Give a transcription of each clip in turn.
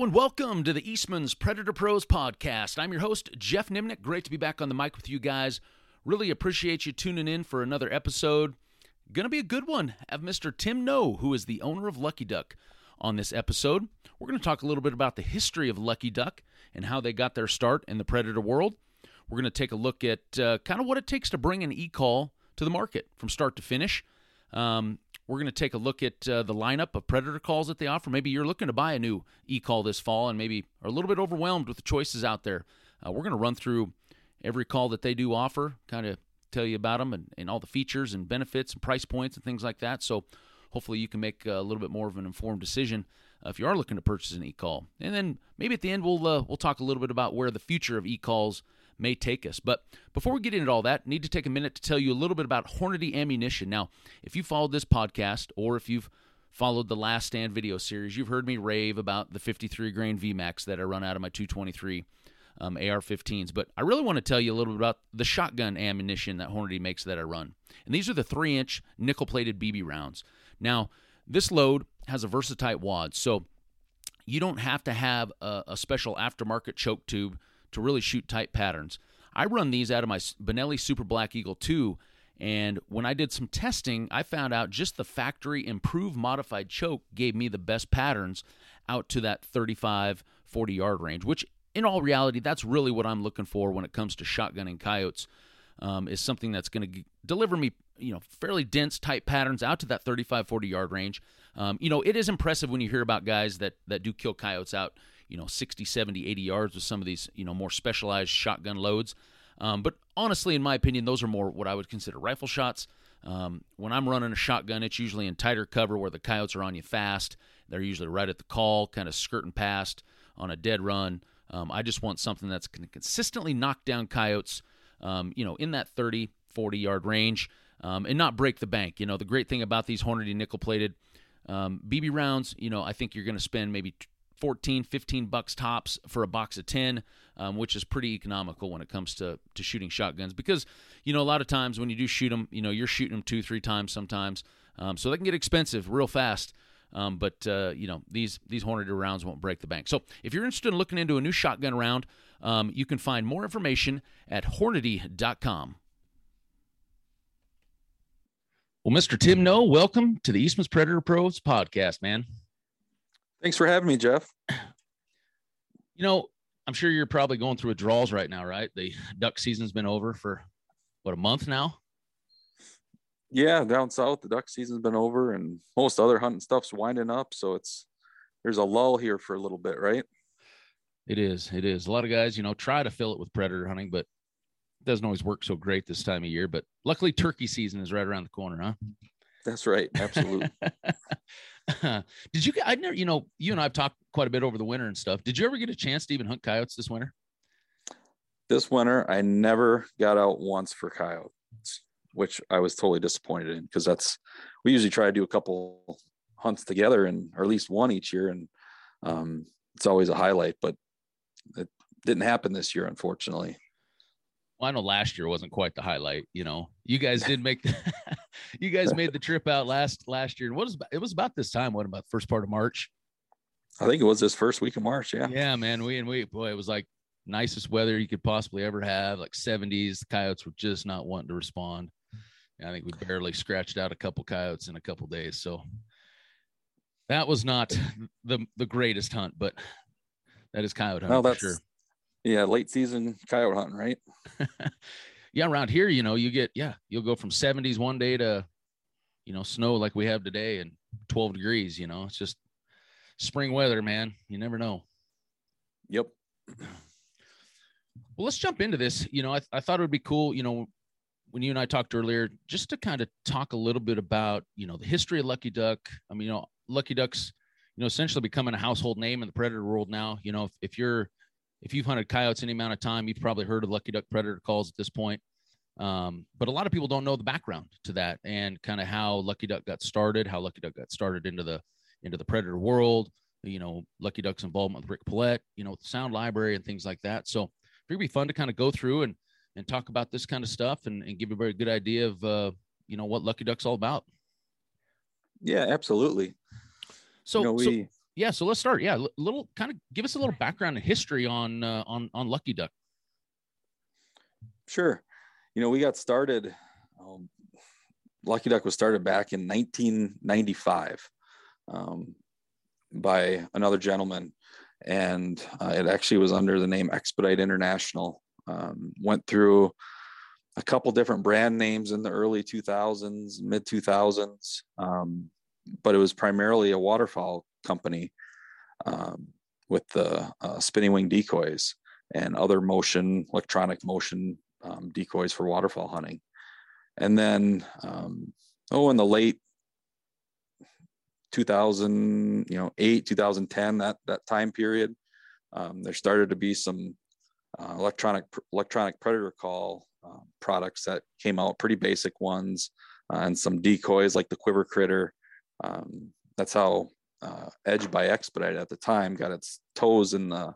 Hello and welcome to the Eastman's Predator Pros podcast. I'm your host, Geoff Nimnick. Great to be back on the mic with you guys. Really appreciate you tuning in for another episode. Going to be a good one. I have Mr. Tim Noe, who is the owner of Lucky Duck, on this episode. We're going to talk a little bit about the history of Lucky Duck and how they got their start in the predator world. We're going to take a look at kind of what it takes to bring an e-call to the market from start to finish. We're going to take a look at the lineup of predator calls that they offer. Maybe you're looking to buy a new e-call this fall and maybe are a little bit overwhelmed with the choices out there. We're going to run through every call that they do offer, kind of tell you about them and all the features and benefits and price points and things like that. So hopefully you can make a little bit more of an informed decision if you are looking to purchase an e-call. And then maybe at the end we'll talk a little bit about where the future of e-calls may take us. But before we get into all that, need to take a minute to tell you a little bit about Hornady ammunition. Now, if you followed this podcast or if you've followed the Last Stand video series, you've heard me rave about the 53 grain VMAX that I run out of my 223 AR-15s. But I really want to tell you a little bit about the shotgun ammunition that Hornady makes that I run. And these are the 3-inch nickel-plated BB rounds. Now, this load has a Versatite wad, so you don't have to have a special aftermarket choke tube to really shoot tight patterns. I run these out of my Benelli Super Black Eagle 2, and when I did some testing, I found out just the factory improved modified choke gave me the best patterns out to that 35, 40-yard range, which in all reality, that's really what I'm looking for when it comes to shotgunning coyotes, is something that's going to deliver me fairly dense, tight patterns out to that 35, 40-yard range. It is impressive when you hear about guys that do kill coyotes out 60, 70, 80 yards with some of these, more specialized shotgun loads. But honestly, in my opinion, those are more what I would consider rifle shots. When I'm running a shotgun, it's usually in tighter cover where the coyotes are on you fast. They're usually right at the call, kind of skirting past on a dead run. I just want something that's going to consistently knock down coyotes, in that 30, 40-yard range and not break the bank. The great thing about these Hornady nickel-plated BB rounds, I think you're going to spend maybe $14, $15 tops for a box of 10, which is pretty economical when it comes to shooting shotguns because, a lot of times when you do shoot them, you're shooting them 2-3 times sometimes. So they can get expensive real fast. These Hornady rounds won't break the bank. So if you're interested in looking into a new shotgun round, you can find more information at Hornady.com. Well, Mr. Tim Noe, welcome to the Eastman's Predator Pros podcast, man. Thanks for having me, Jeff. I'm sure you're probably going through withdrawals right now, right? The duck season's been over for, a month now? Yeah, down south, the duck season's been over, and most other hunting stuff's winding up, so there's a lull here for a little bit, right? It is. A lot of guys, try to fill it with predator hunting, but it doesn't always work so great this time of year, but luckily turkey season is right around the corner, huh? That's right. Absolutely. You and I've talked quite a bit over the winter and stuff. Did you ever get a chance to even hunt coyotes this winter? This winter, I never got out once for coyotes, which I was totally disappointed in because we usually try to do a couple hunts together or at least one each year. And it's always a highlight, but it didn't happen this year, unfortunately. Well, I know last year wasn't quite the highlight. You guys did make made the trip out last year. And it was about this time? What about the first part of March? I think it was this first week of March. Yeah. Yeah, man. Boy, it was like nicest weather you could possibly ever have, like 70s. The coyotes were just not wanting to respond. And I think we barely scratched out a couple coyotes in a couple days. So that was not the greatest hunt, but that is coyote hunting for sure. Yeah, late season coyote hunting, right? Yeah, around here, you'll go from 70s one day to, snow like we have today and 12 degrees, It's just spring weather, man. You never know. Yep. Well, let's jump into this. I thought it would be cool, when you and I talked earlier, just to kind of talk a little bit about, the history of Lucky Duck. I mean, Lucky Duck's, essentially becoming a household name in the predator world now. If you've hunted coyotes any amount of time, you've probably heard of Lucky Duck Predator Calls at this point. But a lot of people don't know the background to that and kind of how Lucky Duck got started, into the predator world, Lucky Duck's involvement with Rick Pellett, with the sound library and things like that. So it'd be fun to kind of go through and talk about this kind of stuff and give everybody a good idea of, what Lucky Duck's all about. Yeah, absolutely. So Yeah, so let's start. Yeah, little kind of give us a little background and history on Lucky Duck. Sure. You know, we got started. Lucky Duck was started back in 1995 by another gentleman, and it actually was under the name Expedite International. Went through a couple different brand names in the early 2000s, mid 2000s, but it was primarily a waterfowl company with the spinning wing decoys and other motion, electronic motion decoys for waterfowl hunting. And then, in the late 2008, 2010, that time period, there started to be some electronic predator call products that came out, pretty basic ones, and some decoys like the Quiver Critter. That's how Edge by Expedite at the time got its toes in the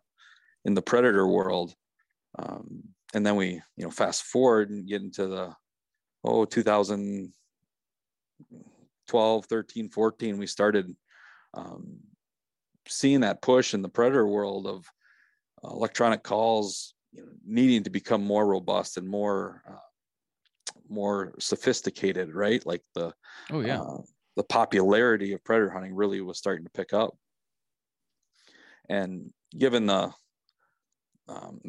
predator world. And then we, fast forward and get into the 2012, 13, 14, we started seeing that push in the predator world of electronic calls needing to become more robust and more sophisticated, right? Like the popularity of predator hunting really was starting to pick up. And given the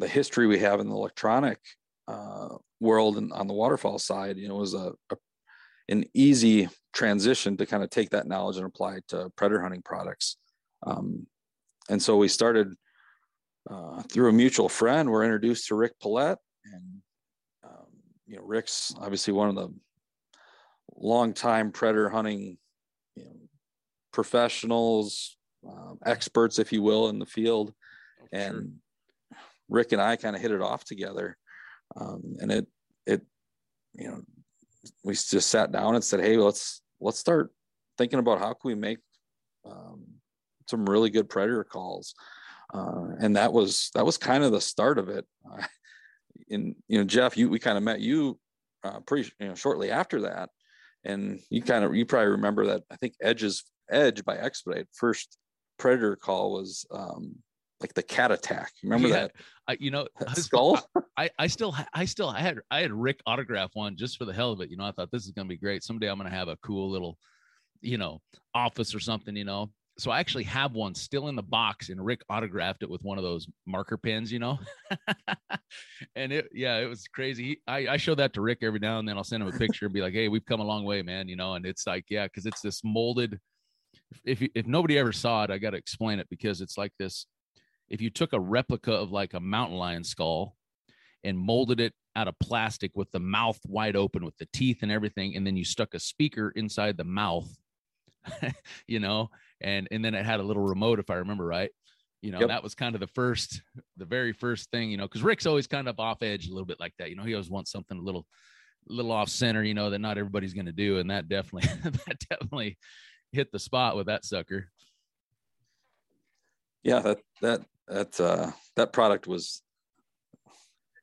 history we have in the electronic world and on the waterfowl side, it was an easy transition to kind of take that knowledge and apply it to predator hunting products. And so we started through a mutual friend. We're introduced to Rick Pellett, and Rick's obviously one of the longtime predator hunting professionals, experts, if you will, in the field. And Rick and I kind of hit it off together. And we just sat down and said, hey, let's start thinking about how can we make some really good predator calls. And that was kind of the start of it. And, Geoff, we kind of met you pretty shortly after that. And you probably remember that. I think Edge by Expedite first predator call was, like the Cat Attack. Remember that? That skull. I had Rick autograph one just for the hell of it. I thought this is going to be great. Someday I'm going to have a cool little, office or something, So I actually have one still in the box, and Rick autographed it with one of those marker pens, And it was crazy. I show that to Rick every now and then. I'll send him a picture and be like, hey, we've come a long way, man. And it's like, yeah, because it's this molded. If nobody ever saw it, I got to explain it, because it's like this. If you took a replica of like a mountain lion skull and molded it out of plastic with the mouth wide open with the teeth and everything, and then you stuck a speaker inside the mouth, and then it had a little remote, if I remember right, yep. That was kind of the very first thing, because Rick's always kind of off edge a little bit like that. He always wants something a little off center, that not everybody's going to do. And that definitely, that hit the spot with that sucker. Yeah, that product was,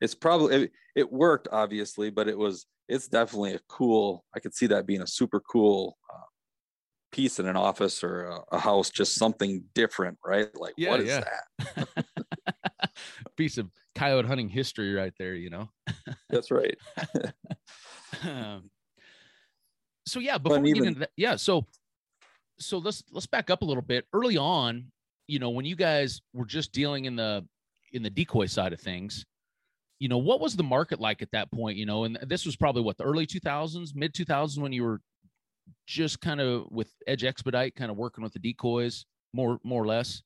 it's probably, it worked obviously, but it's definitely a cool, I could see that being a super cool piece in an office or a house, just something different, right? Like, yeah, what is that? Piece of coyote hunting history right there, That's right. So yeah, before we get into that, yeah. So let's back up a little bit. Early on, when you guys were just dealing in the decoy side of things, what was the market like at that point? And this was probably the early 2000s, mid 2000s, when you were just kind of with Edge Expedite, kind of working with the decoys more or less.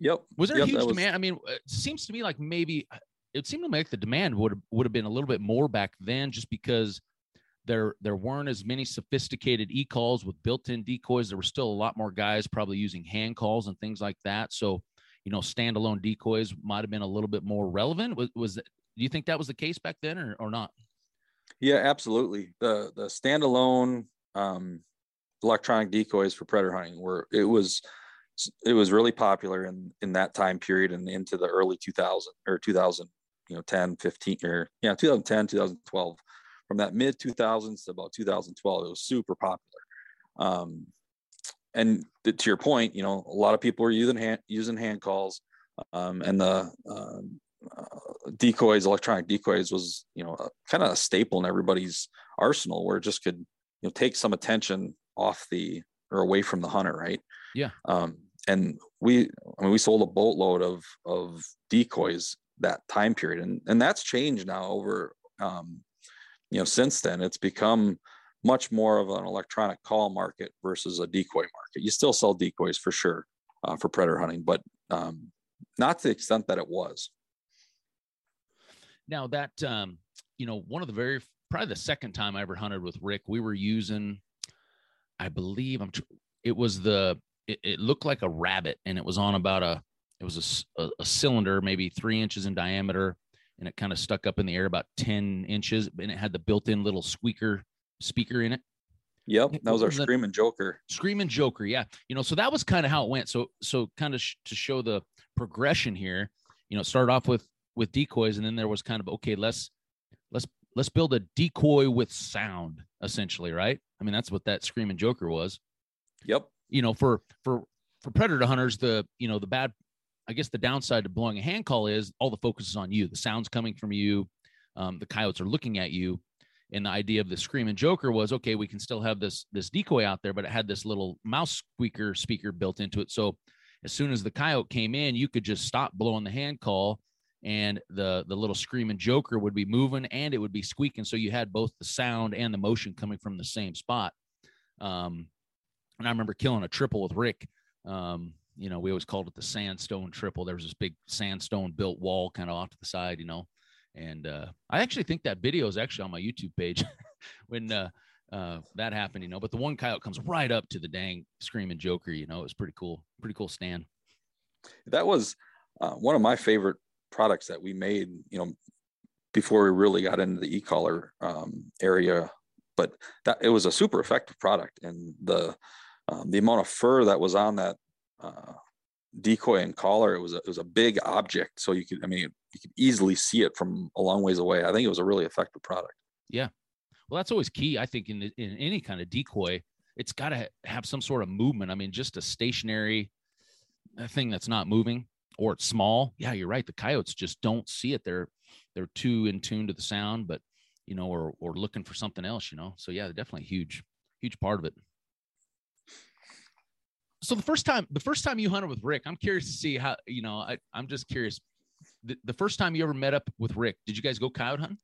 Yep. Was there a huge demand? I mean, it seemed to me like the demand would have been a little bit more back then, just because there weren't as many sophisticated e-calls with built-in decoys. There were still a lot more guys probably using hand calls and things like that. So, standalone decoys might've been a little bit more relevant. Do you think that was the case back then or not? Yeah, absolutely. The standalone electronic decoys for predator hunting was really popular in that time period and into the early 2000 or 2000, 10, 15 or 2010, 2012. From that mid 2000s to about 2012, it was super popular. and to your point, you know, a lot of people are using hand calls, and the decoys, electronic decoys was, you know, kind of a staple in everybody's arsenal, where it just could, you know, take some attention off the, or away from the hunter. Right. Yeah. And we sold a boatload of decoys that time period. And that's changed now over, you know, since then it's become much more of an electronic call market versus a decoy market. You still sell decoys for sure, for predator hunting, but, not to the extent that it was. Now that, you know, one of the very, probably the second time I ever hunted with Rick, we were using, I believe it was the, it looked like a rabbit, and it was on about a cylinder, maybe 3 inches in diameter. And it kind of stuck up in the air about 10 inches, and it had the built-in little speaker in it. Yep. That was our Screaming Joker. Yeah. You know, so that was kind of how it went. So kind of to show the progression here, you know, start off with decoys, and then there was kind of, okay, let's build a decoy with sound, essentially. Right. I mean, that's what that Screaming Joker was. Yep. You know, for predator hunters, the downside to blowing a hand call is all the focus is on you. The sound's coming from you. The coyotes are looking at you. And the idea of the Screaming Joker was, okay, we can still have this decoy out there, but it had this little mouse squeaker speaker built into it. So as soon as the coyote came in, you could just stop blowing the hand call, and the little Screaming Joker would be moving, and it would be squeaking. So you had both the sound and the motion coming from the same spot. And I remember killing a triple with Rick. You know, we always called it the sandstone triple. There was this big sandstone built wall kind of off to the side, you know. And I actually think that video is actually on my YouTube page when that happened, you know. But the one coyote comes right up to the dang Screaming Joker, you know. It was pretty cool stand. That was one of my favorite products that we made, you know, before we really got into the e-collar area. But that it was a super effective product, and the amount of fur that was on that decoy and collar, it was a big object, so you could easily see it from a long ways away. I think it was a really effective product. Yeah, well, that's always key, I think, in any kind of decoy. It's got to have some sort of movement. I mean, just a stationary thing that's not moving, or it's small. Yeah, you're right, the coyotes just don't see it. They're too in tune to the sound, but you know, or looking for something else, you know. So yeah, definitely huge part of it. So the first time you hunted with Rick, I'm curious to see how, you know, I'm just curious. The first time you ever met up with Rick, did you guys go coyote hunting?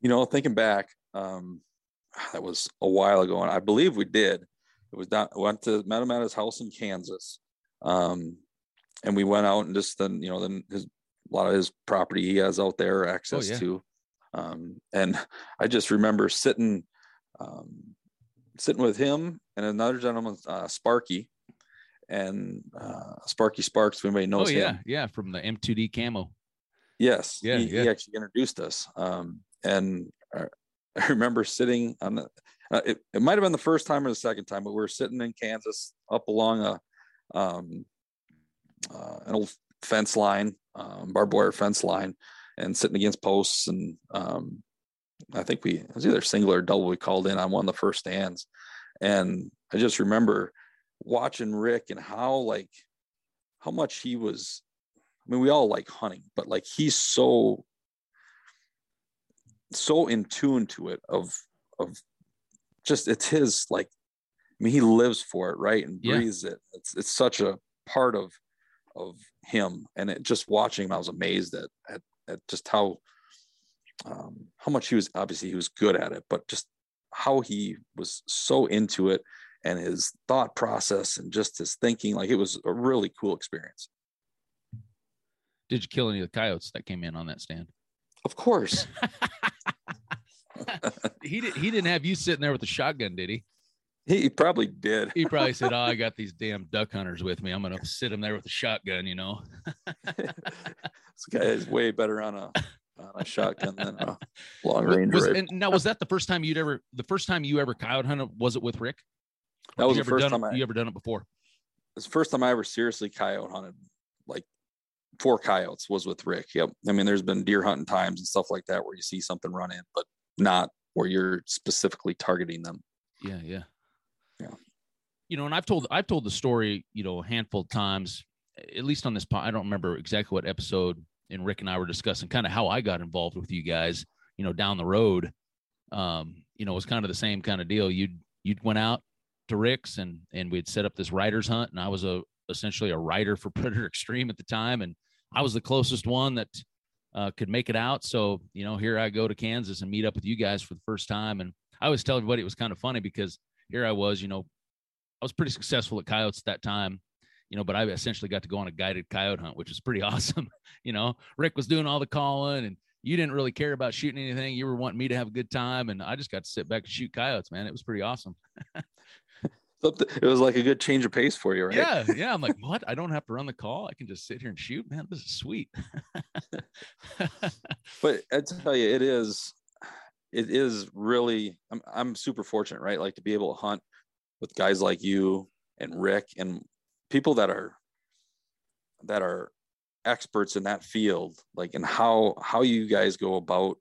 You know, thinking back, that was a while ago, and I believe we did. It was down, met him at his house in Kansas, and we went out and just then, you know, a lot of his property he has out there access to, and I just remember sitting with him and another gentleman, Sparky, and Sparky Sparks, if anybody knows him. Yeah, from the M2D Camo. Yes, he actually introduced us. And I remember sitting on the, it might have been the first time or the second time, but we were sitting in Kansas up along an old fence line, barbed wire fence line, and sitting against posts, and I think it was either single or double. We called in on one of the first stands. And I just remember watching Rick and how much he was, I mean, we all like hunting, but like, he's so in tune to it of just, it's his, like, I mean, he lives for it. Right. And breathes it. It's such a part of him. And it just watching him, I was amazed at just how much he was, obviously he was good at it, but just how he was so into it, and his thought process and just his thinking, like, it was a really cool experience. Did you kill any of the coyotes that came in on that stand? Of course. He didn't have you sitting there with a shotgun, did he? He probably did. He probably said, "Oh, I got these damn duck hunters with me. I'm going to sit him there with a shotgun, you know." This guy is way better on a shotgun than a long range. Was that the first time you ever coyote hunted? Was it with Rick? That was the first time you ever done it before. It's the first time I ever seriously coyote hunted, like 4 coyotes, was with Rick. Yep. I mean, there's been deer hunting times and stuff like that where you see something run in, but not where you're specifically targeting them. Yeah. you know, and I've told the story, you know, a handful of times, at least on this pod. I don't remember exactly what episode, and Rick and I were discussing kind of how I got involved with you guys, you know, down the road. You know, it was kind of the same kind of deal. You'd went out to Rick's and we'd set up this writer's hunt, and I was essentially a writer for Predator Extreme at the time, and I was the closest one that could make it out. So, you know, here I go to Kansas and meet up with you guys for the first time. And I always tell everybody it was kind of funny because here I was, you know, I was pretty successful at coyotes at that time, you know, but I essentially got to go on a guided coyote hunt, which is pretty awesome. You know, Rick was doing all the calling and you didn't really care about shooting anything. You were wanting me to have a good time. And I just got to sit back and shoot coyotes, man. It was pretty awesome. It was like a good change of pace for you, right? Yeah. Yeah. I'm like, what? I don't have to run the call. I can just sit here and shoot, man. This is sweet. But I tell you, it is really, I'm super fortunate, right? Like to be able to hunt with guys like you and Rick and people that are experts in that field, like, and how you guys go about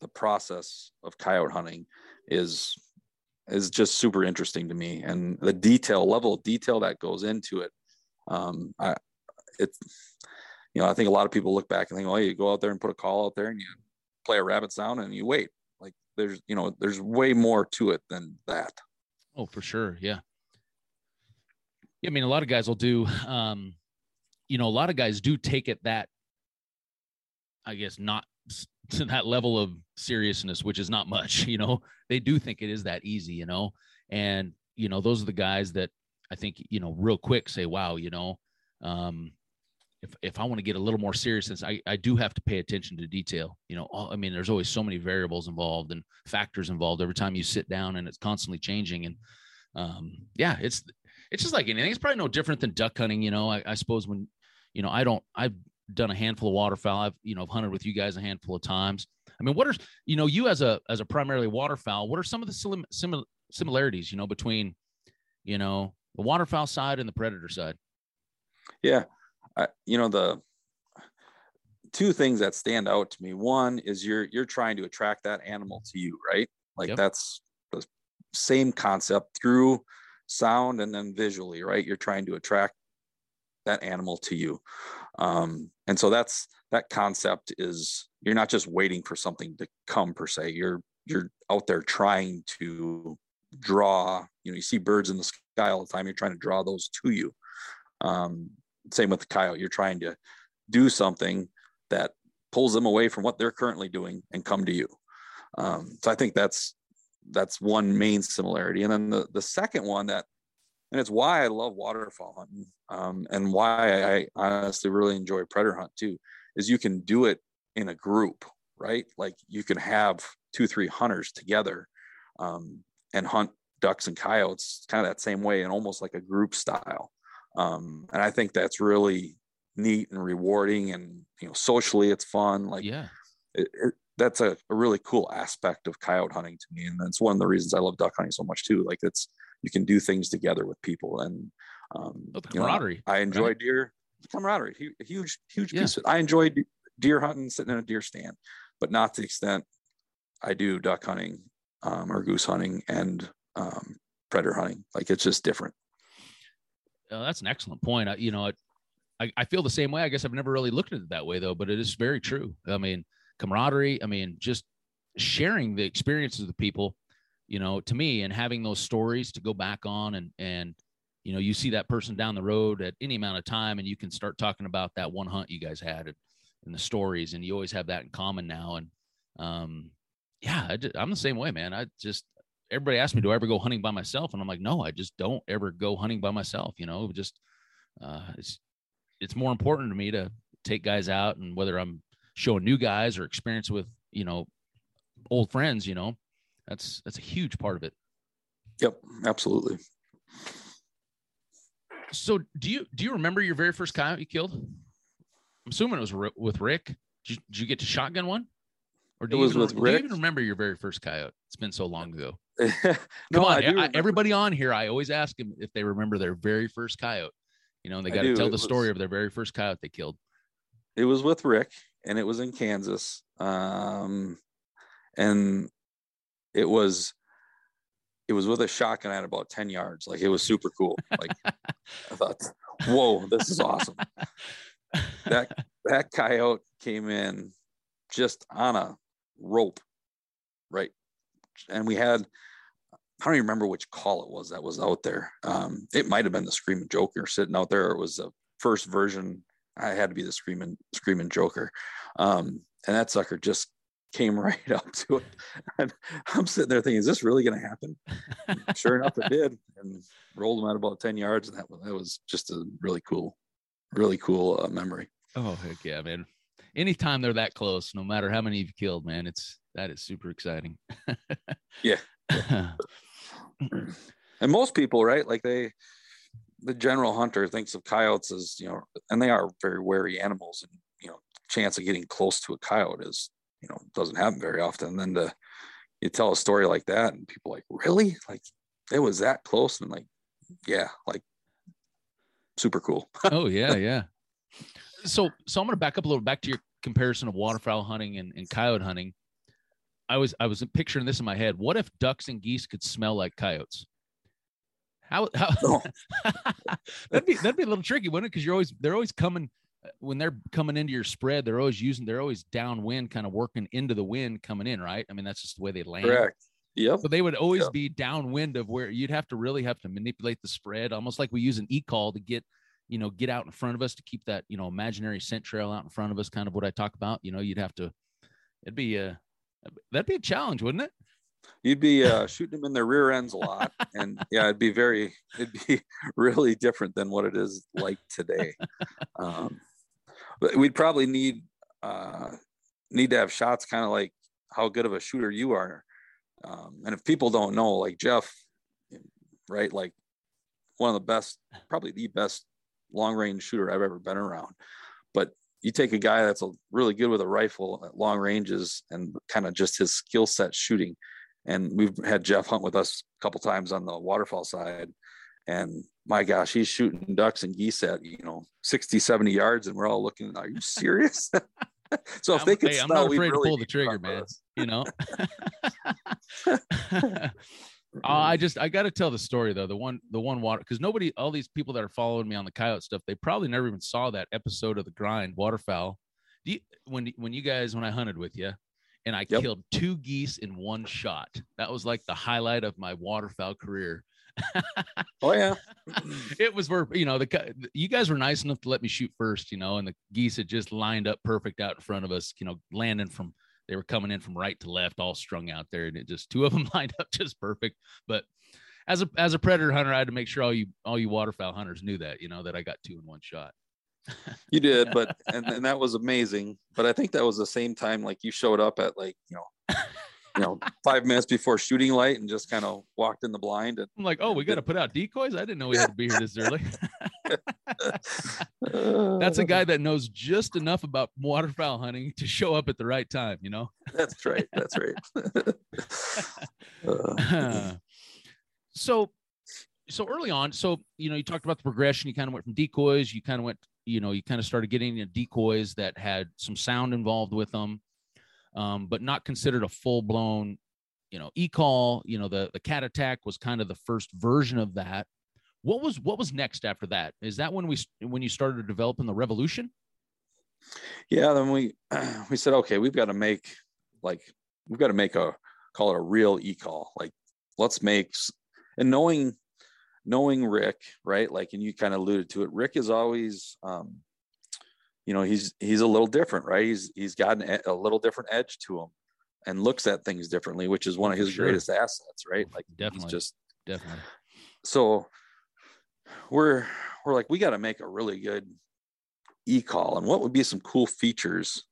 the process of coyote hunting is just super interesting to me, and the level of detail that goes into it. You know, I think a lot of people look back and think, oh, you go out there and put a call out there and you play a rabbit sound and you wait. Like there's way more to it than that. Oh, for sure. Yeah. I mean, a lot of guys will do, you know, a lot of guys do take it that, I guess, not to that level of seriousness, which is not much, you know, they do think it is that easy, you know, and, you know, those are the guys that I think, you know, real quick say, wow, you know, if I want to get a little more serious, since I do have to pay attention to detail, you know, I mean, there's always so many variables involved and factors involved every time you sit down, and it's constantly changing. And yeah, it's just like anything. It's probably no different than duck hunting. You know, I suppose when, you know, I've done a handful of waterfowl. I've hunted with you guys a handful of times. I mean, what are, you know, you as a primarily waterfowl, what are some of the similarities, you know, between, you know, the waterfowl side and the predator side? Yeah. You know, the two things that stand out to me, one is you're trying to attract that animal to you, right? Like yep. That's the same concept through sound and then visually, right? You're trying to attract that animal to you. And so that concept is, you're not just waiting for something to come per se, you're out there trying to draw, you know, you see birds in the sky all the time. You're trying to draw those to you. Same with the coyote. You're trying to do something that pulls them away from what they're currently doing and come to you. So I think that's one main similarity. And then the second one and it's why I love waterfowl hunting, and why I honestly really enjoy predator hunt too, is you can do it in a group, right? Like you can have 2-3 hunters together, and hunt ducks and coyotes kind of that same way, and almost like a group style. And I think that's really neat and rewarding, and, you know, socially it's fun. Like, yeah, that's a really cool aspect of coyote hunting to me. And that's one of the reasons I love duck hunting so much too. Like you can do things together with people, and, the camaraderie. You know, I enjoy right? Deer camaraderie, huge yeah. piece of it. I enjoy deer hunting, sitting in a deer stand, but not to the extent I do duck hunting, or goose hunting and, predator hunting. Like it's just different. That's an excellent point. I feel the same way. I guess I've never really looked at it that way, though, but it is very true. I mean, camaraderie, I mean, just sharing the experiences of the people, you know, to me, and having those stories to go back on and, you know, you see that person down the road at any amount of time, and you can start talking about that one hunt you guys had and the stories, and you always have that in common now. And, yeah, I'm the same way, man. Everybody asked me, do I ever go hunting by myself? And I'm like, no, I just don't ever go hunting by myself. You know, just, it's more important to me to take guys out, and whether I'm showing new guys or experience with, you know, old friends, you know, that's a huge part of it. Yep. Absolutely. So do you remember your very first coyote you killed? I'm assuming it was with Rick. Did you get to shotgun one? Or do you even remember your very first coyote? It's been so long ago. Come on, everybody on here, I always ask them if they remember their very first coyote. You know, and they got to tell the story of their very first coyote they killed. It was with Rick, and it was in Kansas, and it was It was with a shotgun at about 10 yards. Like, it was super cool. Like, I thought, whoa, this is awesome. That coyote came in just on a rope, right? And we had, I don't even remember which call it was that was out there. It might have been the Screaming Joker sitting out there. It was the first version. I had to be the Screaming Joker. And that sucker just came right up to it. And I'm sitting there thinking, is this really going to happen? Sure enough, it did. And rolled him out about 10 yards. And that was just a really cool memory. Oh, heck yeah, man. Anytime they're that close, no matter how many you've killed, man, that is super exciting. Yeah. And most people, right? Like the general hunter thinks of coyotes as, and they are very wary animals, and, chance of getting close to a coyote is, doesn't happen very often. And then you tell a story like that and people like, really? Like, it was that close? And like, yeah, like super cool. Oh yeah. Yeah. So I'm going to back up a little, back to your comparison of waterfowl hunting and coyote hunting. I was picturing this in my head. What if ducks and geese could smell like coyotes? How that'd be a little tricky, wouldn't it? Because they're always coming when they're coming into your spread. They're always downwind, kind of working into the wind coming in, right? I mean, that's just the way they land. Correct. Yep. So they would always be downwind of where you'd have to manipulate the spread, almost like we use an e-call to get out in front of us to keep that imaginary scent trail out in front of us. Kind of what I talk about. You'd have to. That'd be a challenge, wouldn't it? You'd be shooting them in their rear ends a lot, and yeah, it'd be really different than what it is like today. But we'd probably need to have shots kind of like how good of a shooter you are. And if people don't know, like Geoff, right? Like one of the best, probably the best long range shooter I've ever been around. But you take a guy that's really good with a rifle at long ranges and kind of just his skill set shooting. And we've had Geoff hunt with us a couple times on the waterfall side, and my gosh, he's shooting ducks and geese at, 60, 70 yards. And we're all looking, are you serious? So if they could, I'm not afraid to pull the trigger, man. I got to tell the story though. The one water, cause all these people that are following me on the coyote stuff, they probably never even saw that episode of The Grind waterfowl. When I hunted with you, and I killed two geese in one shot. That was like the highlight of my waterfowl career. Oh yeah. It was where, you guys were nice enough to let me shoot first, and the geese had just lined up perfect out in front of us, landing from, they were coming in from right to left, all strung out there. And it just, two of them lined up just perfect. But as a predator hunter, I had to make sure all you waterfowl hunters knew that, that I got two in one shot. You did, but and that was amazing. But I think that was the same time, like you showed up at 5 minutes before shooting light and just kind of walked in the blind. And I'm like, oh, we got to put out decoys. I didn't know we had to be here this early. That's a guy that knows just enough about waterfowl hunting to show up at the right time. That's right. That's right. So early on, you talked about the progression. You kind of went from decoys. You kind of started getting into decoys that had some sound involved with them, but not considered a full blown, e-call. The Cat Attack was kind of the first version of that. What was next after that? Is that when you started developing the Revolution? Yeah, then we said, okay, we've got to make call it a real e-call. Like, let's make, and knowing Rick, right? Like, and you kind of alluded to it, Rick is always, he's a little different, right? He's got a little different edge to him and looks at things differently, which is one of his greatest assets, right? Like, definitely. So we're like, we got to make a really good e-call, and what would be some cool features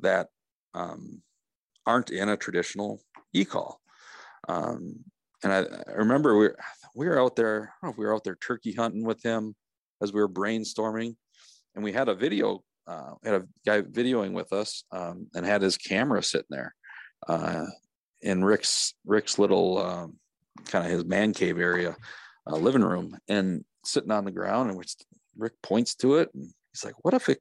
that aren't in a traditional e-call. And I remember we were out there, I don't know if we were out there turkey hunting with him as we were brainstorming, and we had a video, had a guy videoing with us, and had his camera sitting there, in Rick's little, kind of his man cave area, living room, and sitting on the ground, and Rick points to it. And he's like, what if the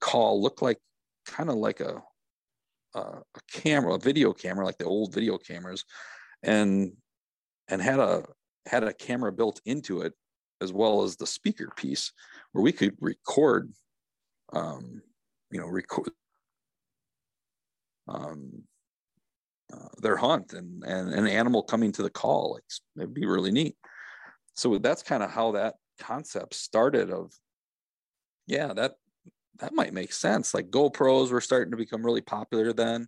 call looked like kind of like a video camera, like the old video cameras. And and had a camera built into it, as well as the speaker piece, where we could record, their hunt and an animal coming to the call. Like, it'd be really neat. So that's kind of how that concept started of, yeah, that might make sense. Like, GoPros were starting to become really popular then.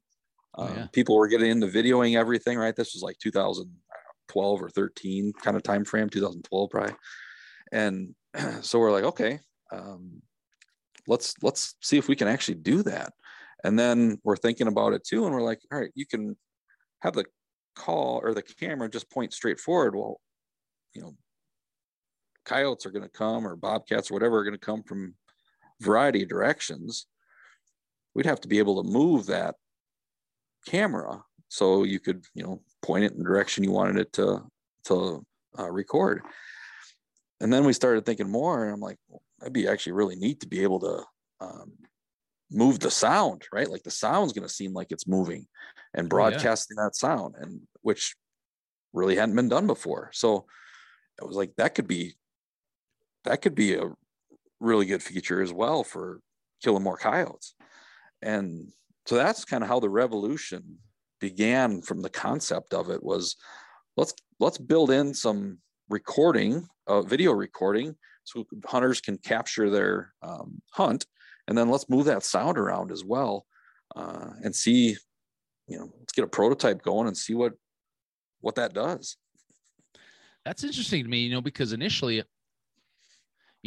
People were getting into videoing everything, right? This was like 2012 or 13 kind of time frame, 2012 probably. And so we're like, okay, let's see if we can actually do that. And then we're thinking about it too, and we're like, all right, you can have the call or the camera just point straight forward. Well, coyotes are going to come, or bobcats or whatever, are going to come from a variety of directions. We'd have to be able to move that camera so you could, point it in the direction you wanted it to record. And then we started thinking more, and I'm like, well, that'd be actually really neat to be able to move the sound, right? Like, the sound's going to seem like it's moving, and broadcasting that sound, and which really hadn't been done before. So it was like, that could be a really good feature as well for killing more coyotes. And so that's kind of how the revolution began from the concept of it, was let's build in some recording, video recording, so hunters can capture their hunt, and then let's move that sound around as well, and see, let's get a prototype going and see what that does. That's interesting to me, because initially,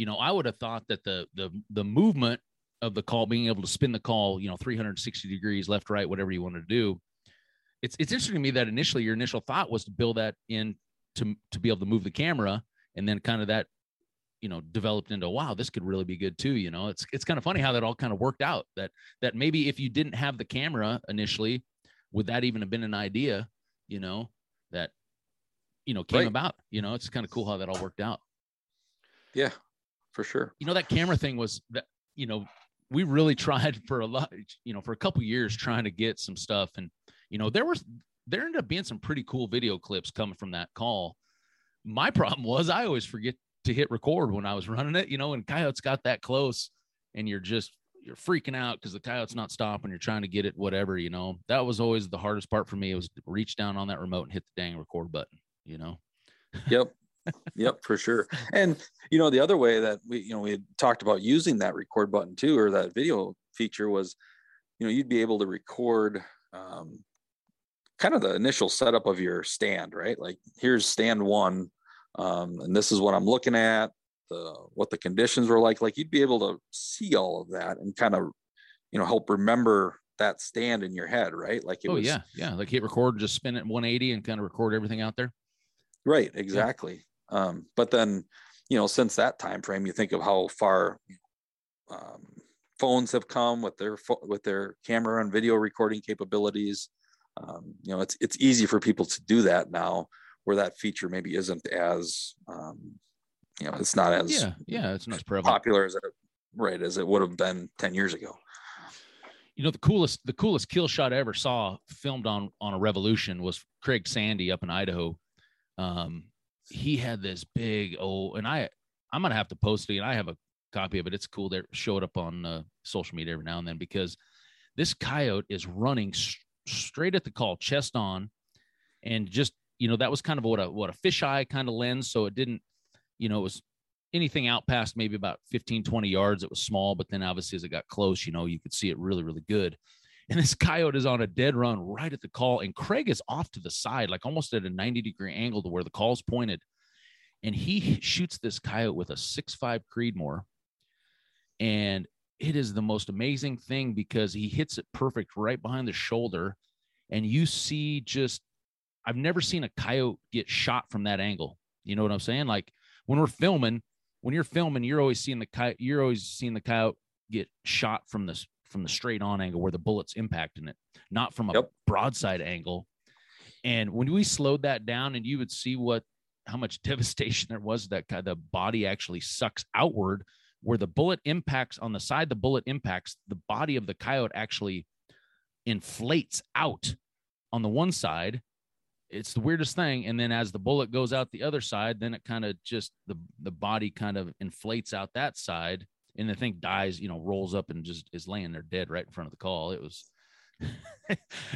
I would have thought that the movement of the call, being able to spin the call, 360 degrees, left, right, whatever you want to do. It's interesting to me that initially your initial thought was to build that in to be able to move the camera, and then kind of that, developed into, wow, this could really be good too. It's kind of funny how that all kind of worked out, that maybe if you didn't have the camera initially, would that even have been an idea, that, came about, it's kind of cool how that all worked out. Yeah, for sure. That camera thing was that, we really tried for a couple of years trying to get some stuff. And, there ended up being some pretty cool video clips coming from that call. My problem was I always forget to hit record when I was running it, and coyotes got that close, and you're freaking out because the coyote's not stopping, you're trying to get it, whatever, that was always the hardest part for me. It was to reach down on that remote and hit the dang record button, Yep. For sure. And, the other way that we had talked about using that record button too, or that video feature, was, you'd be able to record, kind of the initial setup of your stand, right? Like, here's stand one. And this is what I'm looking at, what the conditions were like. Like, you'd be able to see all of that and kind of, help remember that stand in your head, right? Like, it was, yeah. Like, hit record, just spin it 180 and kind of record everything out there. Right. Exactly. Yeah. But then, since that time frame, you think of how far phones have come with their camera and video recording capabilities. It's easy for people to do that now, where that feature maybe isn't as, it's not as it's not as popular as as it would have been 10 years ago. The coolest kill shot I ever saw filmed on a Revolution was Craig Sandy up in Idaho. He had this big and I'm gonna have to post it, and I have a copy of it. It's cool. They show it up on social media every now and then, because this coyote is running straight at the call, chest on, and just. That was kind of what a fisheye kind of lens. So it didn't, it was anything out past maybe about 15, 20 yards. It was small, but then obviously as it got close, you could see it really, really good. And this coyote is on a dead run right at the call. And Craig is off to the side, like almost at a 90-degree angle to where the call's pointed. And he shoots this coyote with a 6.5 Creedmoor. And it is the most amazing thing, because he hits it perfect right behind the shoulder. And you see just, I've never seen a coyote get shot from that angle. You know what I'm saying? Like, when you're filming, you're always seeing the coyote get shot from the straight on angle where the bullet's impacting it, not from a broadside angle. And when we slowed that down, and you would see how much devastation there was, that the body actually sucks outward where the bullet impacts on the side. The bullet impacts the body of the coyote, actually inflates out on the one side. It's the weirdest thing. And then as the bullet goes out the other side, then it kind of just the body kind of inflates out that side. And the thing dies, you know, rolls up and just is laying there dead right in front of the call. It was,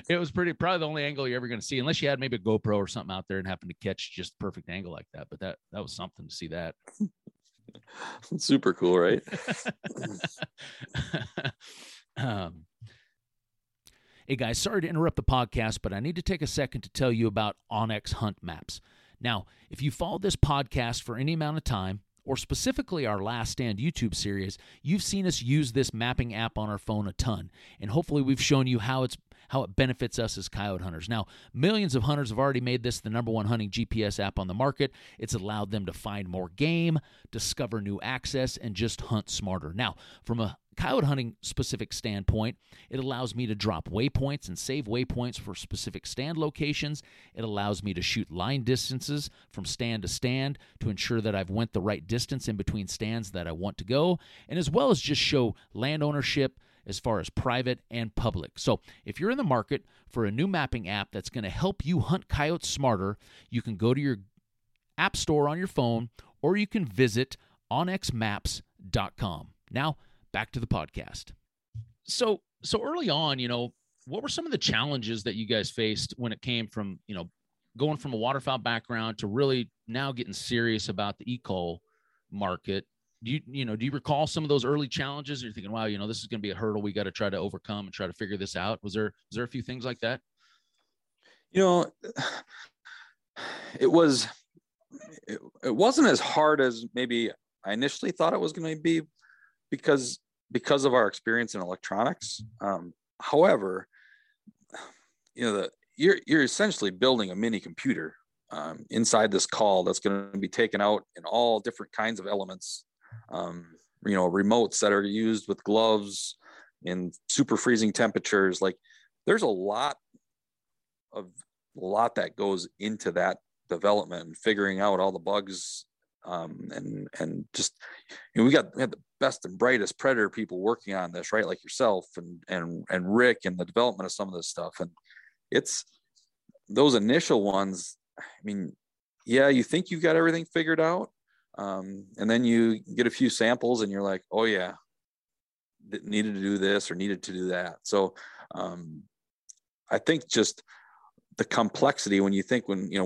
it was pretty, probably the only angle you're ever going to see, unless you had maybe a GoPro or something out there and happened to catch just perfect angle like that. But that was something to see that. Super cool, right? Hey guys, sorry to interrupt the podcast, but I need to take a second to tell you about OnX Hunt Maps. Now, if you follow this podcast for any amount of time, or specifically our Last Stand YouTube series, you've seen us use this mapping app on our phone a ton, and hopefully we've shown you how it benefits us as coyote hunters. Now, millions of hunters have already made this the #1 hunting GPS app on the market. It's allowed them to find more game, discover new access, and just hunt smarter. Now, from a coyote hunting specific standpoint, it allows me to drop waypoints and save waypoints for specific stand locations. It allows me to shoot line distances from stand to stand to ensure that I've went the right distance in between stands that I want to go, and as well as just show land ownership as far as private and public. So if you're in the market for a new mapping app that's going to help you hunt coyotes smarter, you can go to your app store on your phone, or you can visit onxmaps.com. Now, back to the podcast. So early on, you know, what were some of the challenges that you guys faced when it came from, you know, going from a waterfowl background to really now getting serious about the eco market? Do you recall some of those early challenges? You're thinking, wow, you know, this is going to be a hurdle we got to try to overcome and try to figure this out. Was there a few things like that? You know, it wasn't as hard as maybe I initially thought it was going to be, because of our experience in electronics. However, you know, you're essentially building a mini computer inside this call that's going to be taken out in all different kinds of elements. You know, remotes that are used with gloves in super freezing temperatures. Like, there's a lot that goes into that development and figuring out all the bugs. And just, you know, we had the best and brightest predator people working on this, right? Like yourself and Rick, and the development of some of this stuff. And it's those initial ones. I mean, yeah, you think you've got everything figured out. And then you get a few samples and you're like, oh yeah, needed to do this or needed to do that. So, I think just the complexity when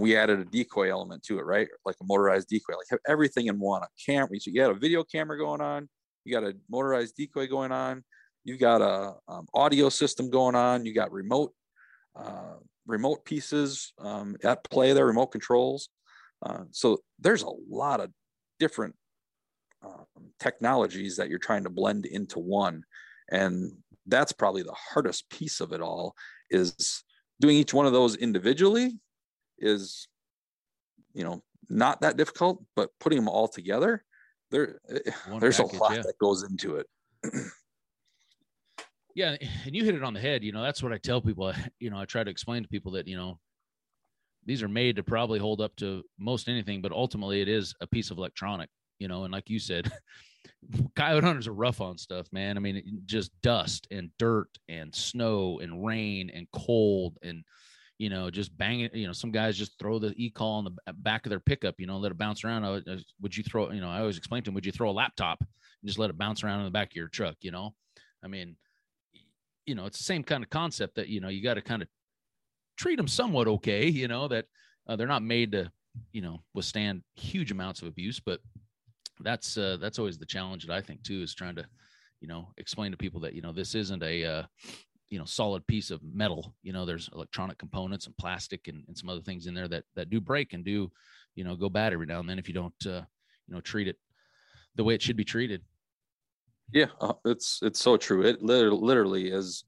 we added a decoy element to it, right? Like a motorized decoy, like have everything in one, a camera. So you got a video camera going on, you got a motorized decoy going on, you got a audio system going on, you got remote pieces at play there, remote controls. So there's a lot of different technologies that you're trying to blend into one. And that's probably the hardest piece of it all, is doing each one of those individually is, you know, not that difficult, but putting them all together, there's a lot that goes into it. Yeah. And you hit it on the head. You know, that's what I tell people. You know, I try to explain to people that, you know, these are made to probably hold up to most anything, but ultimately it is a piece of electronic, you know. And like you said, coyote hunters are rough on stuff, man. I mean, just dust and dirt and snow and rain and cold and, you know, just bang it. You know, some guys just throw the e-call on the back of their pickup, you know, let it bounce around. I always explain to them, would you throw a laptop and just let it bounce around in the back of your truck? You know, I mean, you know, it's the same kind of concept that, you know, you got to kind of treat them somewhat okay, you know, that they're not made to, you know, withstand huge amounts of abuse, but that's always the challenge that I think too, is trying to, you know, explain to people that, you know, this isn't a, you know, solid piece of metal. You know, there's electronic components and plastic and some other things in there that do break and do, you know, go bad every now and then if you don't, you know, treat it the way it should be treated. Yeah, it's so true. It literally is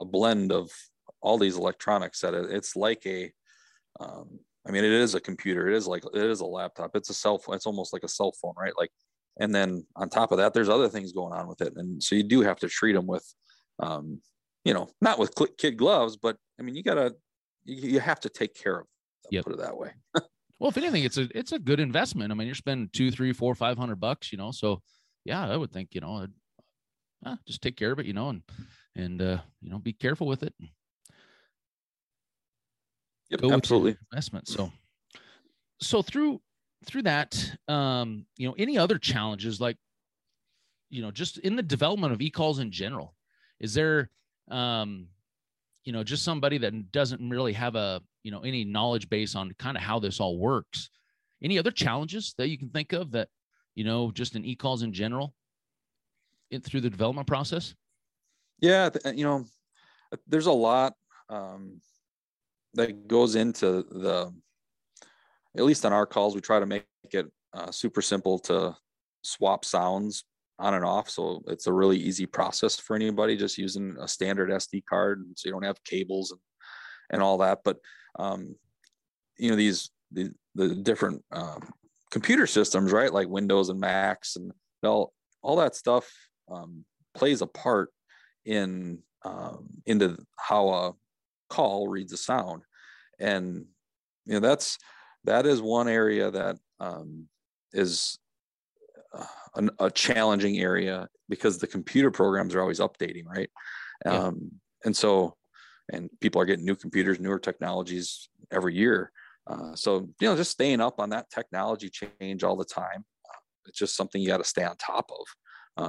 a blend of all these electronics that it's like a, I mean, it is a computer. It is a laptop. It's a cell phone. It's almost like a cell phone, right? Like, and then on top of that, there's other things going on with it. And so you do have to treat them with, you know, not with kid gloves, but I mean, you have to take care of them, yep. Put it that way. Well, if anything, it's a good investment. I mean, you're spending $200, $300, $400, $500, you know? So yeah, I would think, you know, just take care of it, you know, and you know, be careful with it. Yep, absolutely. Investment. So through that, any other challenges, like, just in the development of e-calls in general, is there, just somebody that doesn't really have a, any knowledge base on kind of how this all works? Any other challenges that you can think of that, just in e-calls in general through the development process? Yeah. There's a lot that goes into the, at least on our calls, we try to make it super simple to swap sounds on and off. So it's a really easy process for anybody, just using a standard SD card. And so you don't have cables and all that, but the different computer systems, right? Like Windows and Macs and all that stuff plays a part in into how a call reads a sound. And, that is one area that is a challenging area because the computer programs are always updating, right? Yeah. And people are getting new computers, newer technologies every year. So just staying up on that technology change all the time. It's just something you got to stay on top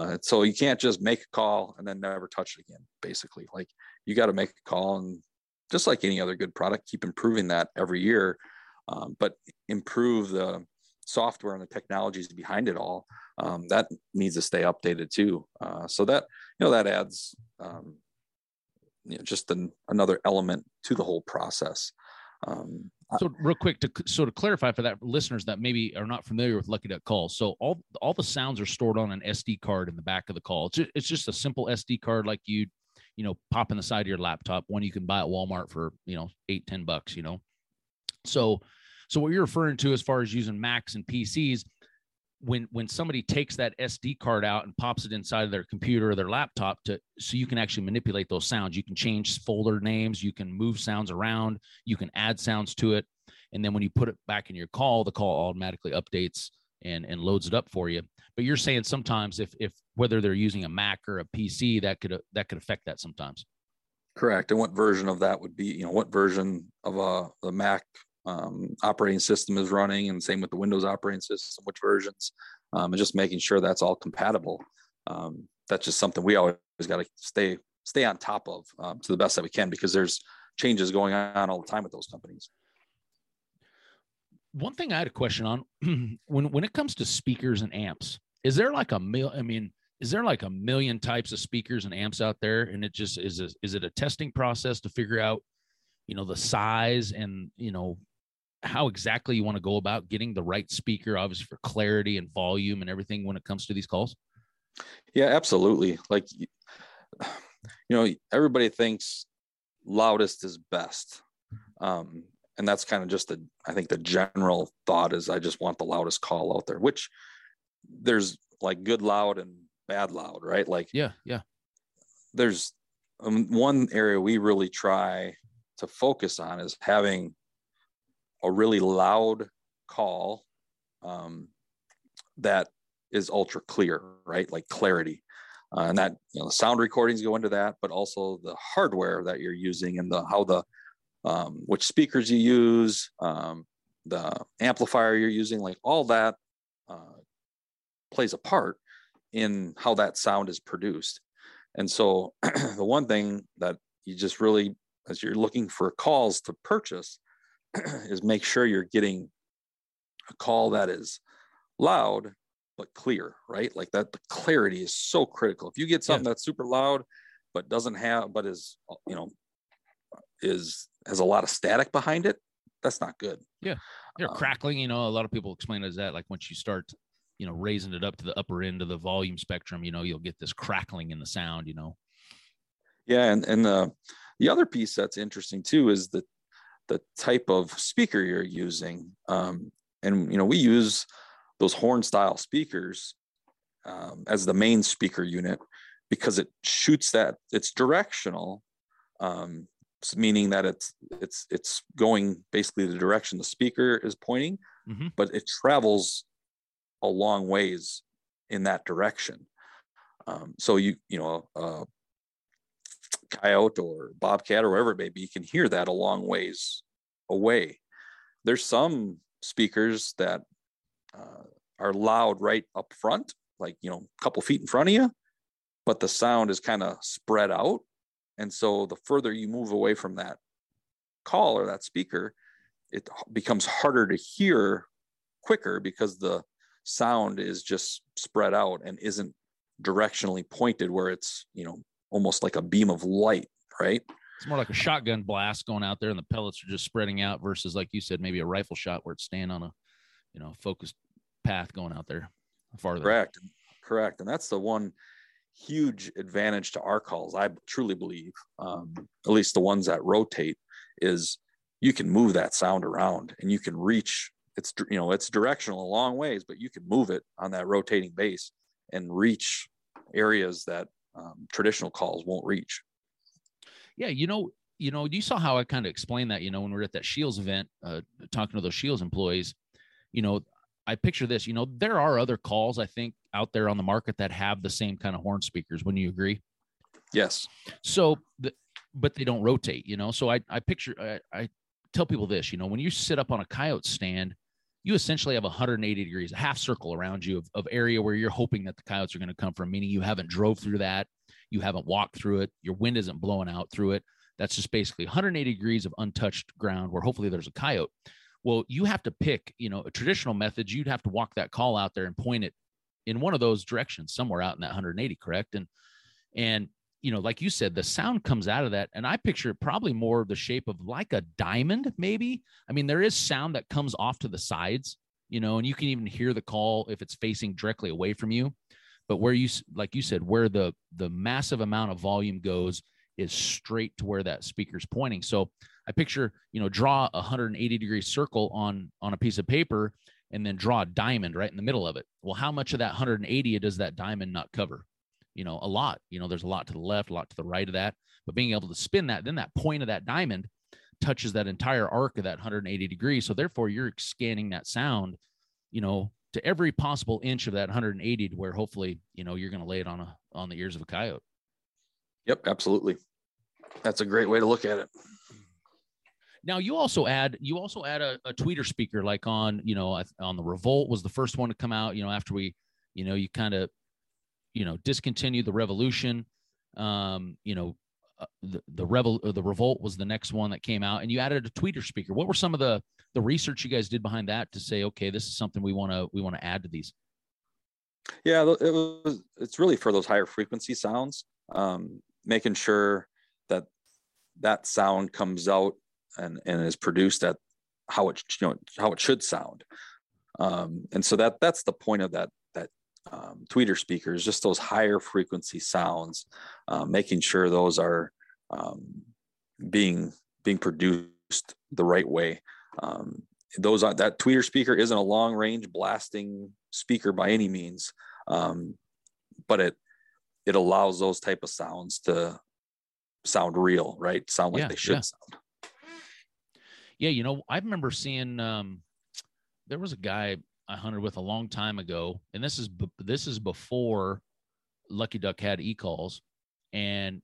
of. So you can't just make a call and then never touch it again, basically. Like, you got to make a call, and just like any other good product, keep improving that every year, but improve the software and the technologies behind it all. That needs to stay updated too. So that, that adds just another element to the whole process. So real quick, to clarify for that listeners that maybe are not familiar with Lucky Duck calls. So all the sounds are stored on an SD card in the back of the call. It's just a simple SD card, like you pop in the side of your laptop, one you can buy at Walmart for, $8-10, So what you're referring to as far as using Macs and PCs, when somebody takes that SD card out and pops it inside of their computer or their laptop, so you can actually manipulate those sounds. You can change folder names, you can move sounds around, you can add sounds to it. And then when you put it back in your call, the call automatically updates and loads it up for you. But you're saying sometimes if whether they're using a Mac or a PC, that could affect that sometimes. Correct. And what version of that would be, what version of the Mac operating system is running, and same with the Windows operating system, which versions, and just making sure that's all compatible. That's just something we always got to stay on top of to the best that we can, because there's changes going on all the time with those companies. One thing I had a question on when it comes to speakers and amps, is there like a million types of speakers and amps out there? And it just is it a testing process to figure out, the size and, how exactly you want to go about getting the right speaker, obviously for clarity and volume and everything when it comes to these calls? Yeah, absolutely. Like, everybody thinks loudest is best. And that's kind of just I think the general thought is I just want the loudest call out there, which there's like good loud and bad loud, right? Like, yeah. There's one area we really try to focus on is having a really loud call that is ultra clear, right? Like clarity, and that, the sound recordings go into that, but also the hardware that you're using and which speakers you use, the amplifier you're using, like all that plays a part in how that sound is produced. And so the one thing that you just really, as you're looking for calls to purchase, is make sure you're getting a call that is loud but clear, right? Like that, the clarity is so critical. If you get something that's super loud but has a lot of static behind it, that's not good. Yeah, you're crackling. A lot of people explain it as that. Like once you start, raising it up to the upper end of the volume spectrum, you'll get this crackling in the sound. Yeah, and the other piece that's interesting too is the type of speaker you're using. We use those horn style speakers as the main speaker unit because it shoots that, it's directional, meaning that it's going basically the direction the speaker is pointing, but it travels a long ways in that direction. So Coyote or Bobcat or wherever it may be, you can hear that a long ways away. There's some speakers that are loud right up front, like, you know, a couple feet in front of you, but the sound is kind of spread out. And so the further you move away from that call or that speaker, it becomes harder to hear quicker because the sound is just spread out and isn't directionally pointed where it's, you know, almost like a beam of light, right? It's more like a shotgun blast going out there and the pellets are just spreading out versus, like you said, maybe a rifle shot where it's staying on a, you know, focused path going out there farther. Correct. Correct. And that's the one huge advantage to our calls, I truly believe, at least the ones that rotate, is you can move that sound around and you can reach, it's, you know, it's directional a long ways, but you can move it on that rotating base and reach areas that traditional calls won't reach. Yeah, you know, you saw how I kind of explained that, you know, when we were at that Shields event, talking to those Shields employees, you know, I picture this, you know, there are other calls, I think, out there on the market that have the same kind of horn speakers. Wouldn't you agree? Yes. So, but they don't rotate, you know? So I tell people this, you know, when you sit up on a coyote stand, you essentially have 180 degrees, a half circle around you of area where you're hoping that the coyotes are going to come from, meaning you haven't drove through that. You haven't walked through it. Your wind isn't blowing out through it. That's just basically 180 degrees of untouched ground where hopefully there's a coyote. Well, you have to pick, you know, a traditional method. You'd have to walk that call out there and point it in one of those directions, somewhere out in that 180, correct? And, you know, like you said, the sound comes out of that. And I picture probably more of the shape of like a diamond, maybe. I mean, there is sound that comes off to the sides, you know, and you can even hear the call if it's facing directly away from you. But where you, like you said, where the massive amount of volume goes is straight to where that speaker's pointing. So I picture, you know, draw a 180 degree circle on a piece of paper and then draw a diamond right in the middle of it. Well, how much of that 180 does that diamond not cover? You know, a lot. You know, there's a lot to the left, a lot to the right of that. But being able to spin that, then that point of that diamond touches that entire arc of that 180 degrees. So therefore, you're scanning that sound, you know, to every possible inch of that 180 to where hopefully, you know, you're going to lay it on the ears of a coyote. Yep, absolutely. That's a great way to look at it. Now, you also add a tweeter speaker, like on, you know, on the Revolt was the first one to come out, you know, after we, you know, you kind of, you know, discontinued the Revolution, you know, the Revolt was the next one that came out, and you added a tweeter speaker. What were some of the research you guys did behind that to say, okay, this is something we want to add to these? Yeah, it's really for those higher frequency sounds, making sure that sound comes out and is produced at how it, you know, how it should sound. And so that's the point of that tweeter speakers, just those higher frequency sounds, making sure those are being produced the right way. That tweeter speaker isn't a long range blasting speaker by any means, but it allows those type of sounds to sound real, right? Sound like they should sound. Yeah, you know, I remember seeing there was a guy I hunted with a long time ago, and this is before Lucky Duck had e-calls, and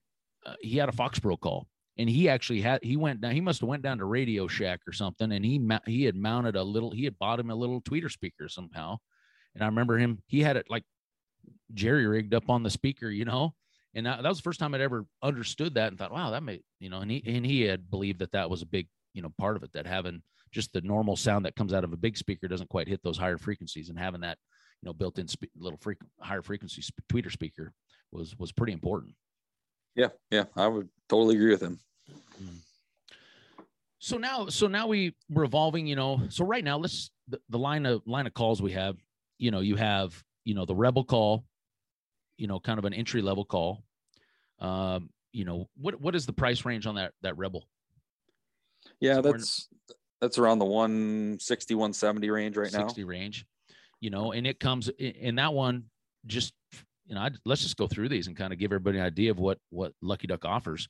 he had a FoxPro call, and he must have went down to Radio Shack or something, and he had bought him a little tweeter speaker somehow, and I remember him, he had it like jerry-rigged up on the speaker, you know. And that was the first time I'd ever understood that and thought, wow, that may, you know, and he had believed that was a big, you know, part of it, that having just the normal sound that comes out of a big speaker doesn't quite hit those higher frequencies, and having that, you know, built-in higher frequency tweeter speaker was pretty important. Yeah, I would totally agree with him. Mm-hmm. So now we're evolving, you know. So right now, the line of calls we have, you know, you have, you know, the Rebel call, you know, kind of an entry level call. You know, what is the price range on that Rebel? Yeah, that's around the 160, 170 range right now. 60 range, you know, and it comes in that one. Just, you know, let's just go through these and kind of give everybody an idea of what Lucky Duck offers.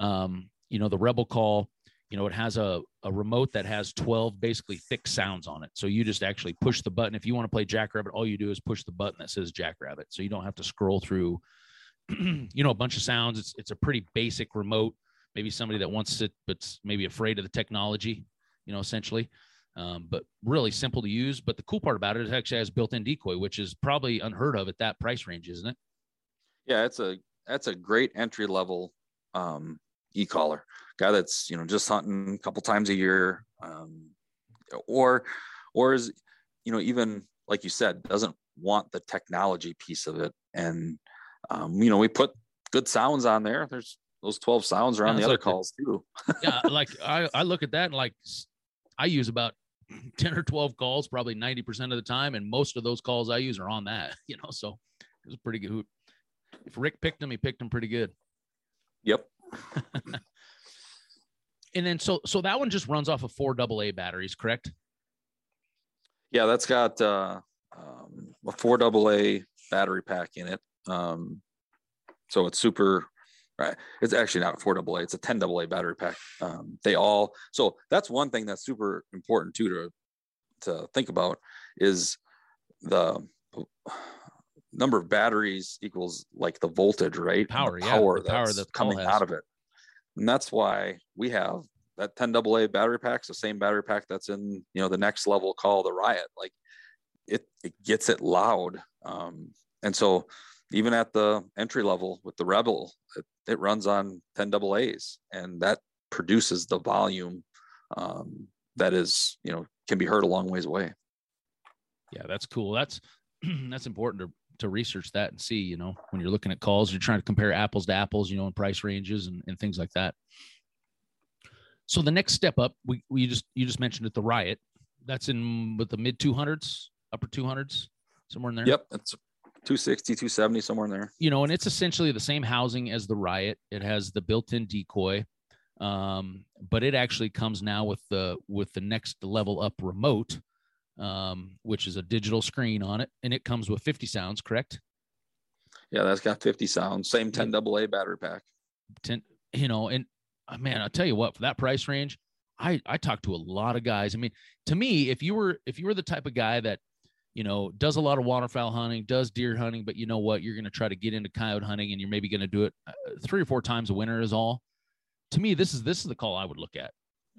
You know, the Rebel call, you know, it has a remote that has 12 basically thick sounds on it. So you just actually push the button. If you want to play Jackrabbit, all you do is push the button that says Jackrabbit. So you don't have to scroll through, you know, a bunch of sounds. It's a pretty basic remote. Maybe somebody that wants it, but's maybe afraid of the technology, essentially. But really simple to use. But the cool part about it is it actually has built-in decoy, which is probably unheard of at that price range, isn't it? Yeah, that's a great entry level e-collar guy that's just hunting a couple times a year, or is even like you said doesn't want the technology piece of it. And we put good sounds on there. There's those 12 sounds are on the other calls too. Yeah, like I look at that and like I use about 10 or 12 calls probably 90% of the time, and most of those calls I use are on that. So it was pretty good. If Rick picked him, he picked him pretty good. Yep. And then, so that one just runs off of 4 AA batteries, correct? Yeah, that's got a 4 AA battery pack in it. So it's super, right? It's actually not 4 AA, it's a 10 AA battery pack. So that's one thing that's super important too, to think about is the number of batteries equals like the voltage, right? Power that's coming out of it. And that's why we have that 10 AA battery pack. So same battery pack that's in, the next level call, the Riot, like it gets it loud. And so even at the entry level with the Rebel, it runs on 10 AAs, and that produces the volume that is, can be heard a long ways away. Yeah, that's cool. That's important to research that and see, when you're looking at calls, you're trying to compare apples to apples, in price ranges and things like that. So the next step up, you just mentioned it, the Riot, that's in with the mid 200s, upper 200s, somewhere in there. Yep. That's 260, 270, somewhere in there, and it's essentially the same housing as the Riot. It has the built-in decoy. But it actually comes now with the next level up remote, which is a digital screen on it, and it comes with 50 sounds, correct? Yeah, that's got 50 sounds, same 10 AA battery pack. Man, I'll tell you what, for that price range, I talked to a lot of guys. I mean, to me, if you were the type of guy that, does a lot of waterfowl hunting, does deer hunting, but you know what, you're going to try to get into coyote hunting and you're maybe going to do it 3 or 4 times a winter is all. To me, this is the call I would look at.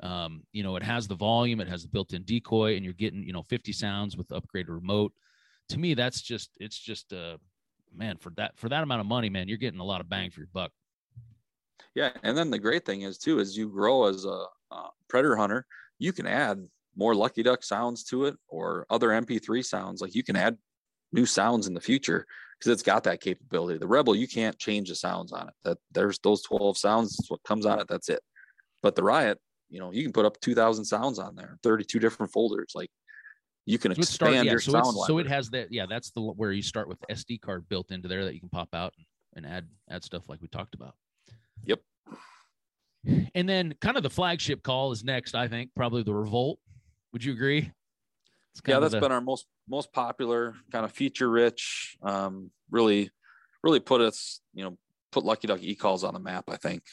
It has the volume, it has the built-in decoy, and you're getting, 50 sounds with the upgraded remote. To me, it's just for that amount of money, man, you're getting a lot of bang for your buck. Yeah. And then the great thing is you grow as a predator hunter, you can add more Lucky Duck sounds to it or other MP3 sounds. Like you can add new sounds in the future because it's got that capability. The Rebel, you can't change the sounds on it. That there's those 12 sounds. That's what comes on it. That's it. But the Riot, you can put up 2,000 sounds on there, 32 different folders. Like you can expand your sound library. So it has that. Yeah, that's where you start with the SD card built into there that you can pop out and add stuff like we talked about. Yep. And then kind of the flagship call is next, I think, probably the Revolt. Would you agree? That's been our most popular, kind of feature rich. Really put us, put Lucky Duck e-calls on the map, I think.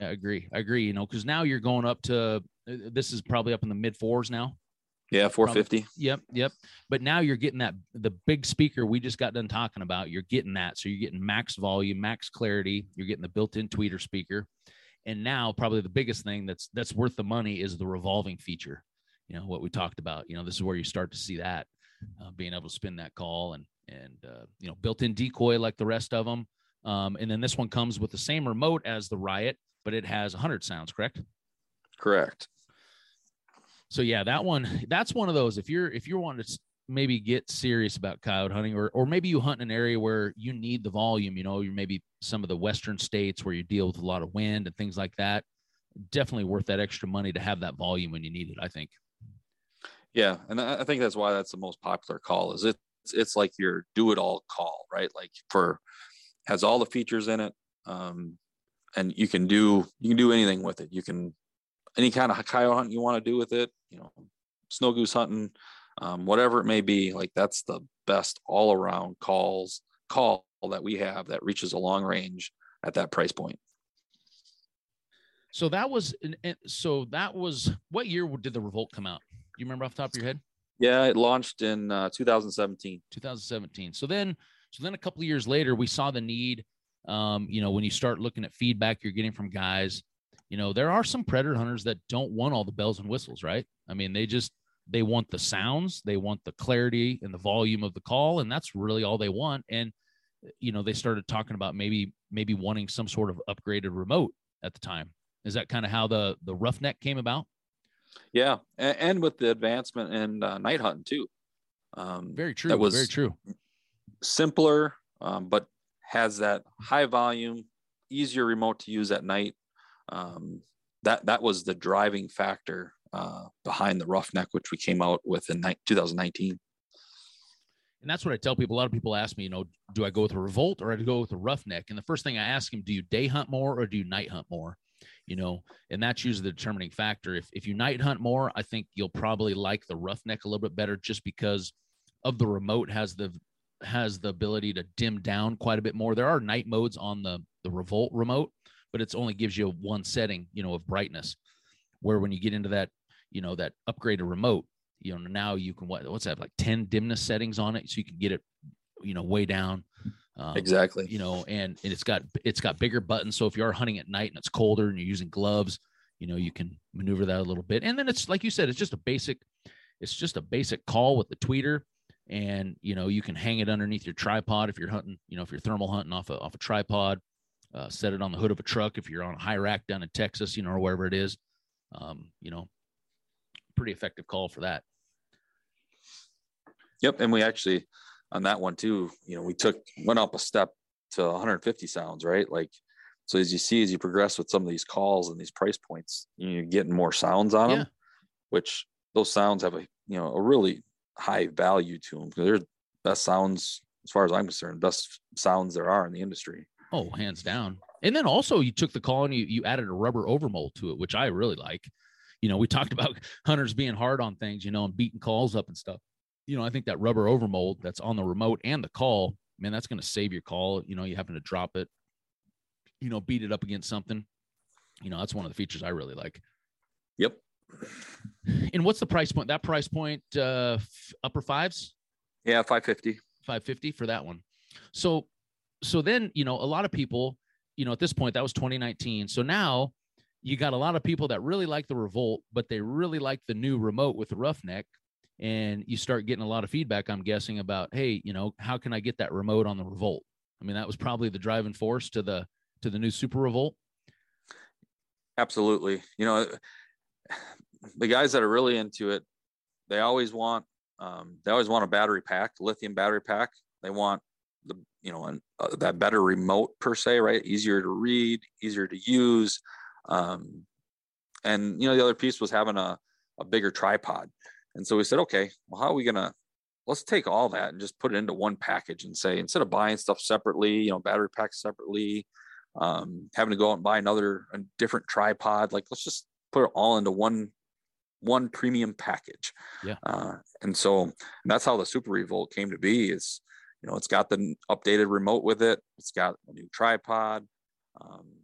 I agree, because now you're going up to, this is probably up in the mid 4s now. Yeah, 450. Probably. Yep. But now you're getting the big speaker we just got done talking about, you're getting that. So you're getting max volume, max clarity, you're getting the built-in tweeter speaker. And now probably the biggest thing that's worth the money is the revolving feature, what we talked about. This is where you start to see that, being able to spin that call and built-in decoy like the rest of them. And then this one comes with the same remote as the Riot, but it has 100 sounds, correct? Correct. So yeah, that one, that's one of those, if you're wanting to maybe get serious about coyote hunting, or maybe you hunt in an area where you need the volume, you're maybe some of the Western states where you deal with a lot of wind and things like that, definitely worth that extra money to have that volume when you need it, I think. Yeah. And I think that's why that's the most popular call is it's like your do it all call, right? Like has all the features in it. And you can do anything with it. You can, any kind of coyote hunt you want to do with it, snow goose hunting, whatever it may be. Like that's the best all around call that we have that reaches a long range at that price point. So that was what year did the Revolt come out? Do you remember off the top of your head? Yeah, it launched in 2017. 2017. So then a couple of years later, we saw the need. When you start looking at feedback you're getting from guys, you know, there are some predator hunters that don't want all the bells and whistles, right? I mean, they want the sounds, they want the clarity and the volume of the call, and that's really all they want. And, you know, they started talking about maybe wanting some sort of upgraded remote at the time. Is that kind of how the Roughneck came about? Yeah. And with the advancement in night hunting too. Very true. That was very true. Simpler, but has that high volume, easier remote to use at night. That was the driving factor behind the Roughneck, which we came out with in 2019. And that's what I tell people. A lot of people ask me, you know, do I go with a Revolt or do I go with a Roughneck? And the first thing I ask them, do you day hunt more or do you night hunt more? You know, and that's usually the determining factor. If you night hunt more, I think you'll probably like the Roughneck a little bit better, just because of the remote has the ability to dim down quite a bit more. There are night modes on the Revolt remote, but it's only gives you one setting, you know, of brightness, where when you get into that, you know, that upgraded remote, you know, now you can, what's that, like 10 dimness settings on it. So you can get it, you know, way down. Exactly. You know, and it's got bigger buttons. So if you are hunting at night and it's colder and you're using gloves, you know, you can maneuver that a little bit. And then it's like you said, it's just a basic call with the tweeter. And, you know, you can hang it underneath your tripod if you're hunting, you know, if you're thermal hunting off a tripod, set it on the hood of a truck if you're on a high rack down in Texas, you know, or wherever it is. You know, pretty effective call for that. Yep. And we actually, on that one too, you know, we went up a step to 150 sounds, right? Like, so as you progress with some of these calls and these price points, you're getting more sounds on them, which those sounds have a really high value to them, because they're best sounds, as far as I'm concerned, best sounds there are in the industry. Oh, hands down. And then also you took the call and you added a rubber overmold to it, which I really like. You know, we talked about hunters being hard on things, you know, and beating calls up and stuff. You know, I think that rubber overmold that's on the remote and the call, man, that's going to save your call. You know, you happen to drop it, you know, beat it up against something. You know, that's one of the features I really like. Yep. And what's the price point? That price point, upper fives? Yeah, $550 for that one. So then, you know, a lot of people, you know, at this point, that was 2019. So now you got a lot of people that really like the Revolt, but they really like the new remote with the Roughneck. And you start getting a lot of feedback, I'm guessing, about, hey, you know, how can I get that remote on the Revolt? I mean, that was probably the driving force to the new Super Revolt. Absolutely. You know, the guys that are really into it, they always want a battery pack, lithium battery pack. They want the, you know, that better remote per se, right? Easier to read, easier to use. And, you know, the other piece was having a bigger tripod. And so we said, okay, well, how are we going to, let's take all that and just put it into one package and say, instead of buying stuff separately, you know, battery packs separately, having to go out and buy a different tripod, like, let's just put it all into one premium package. Yeah. And that's how the Super Revolt came to be. Is, you know, it's got the updated remote with it. It's got a new tripod,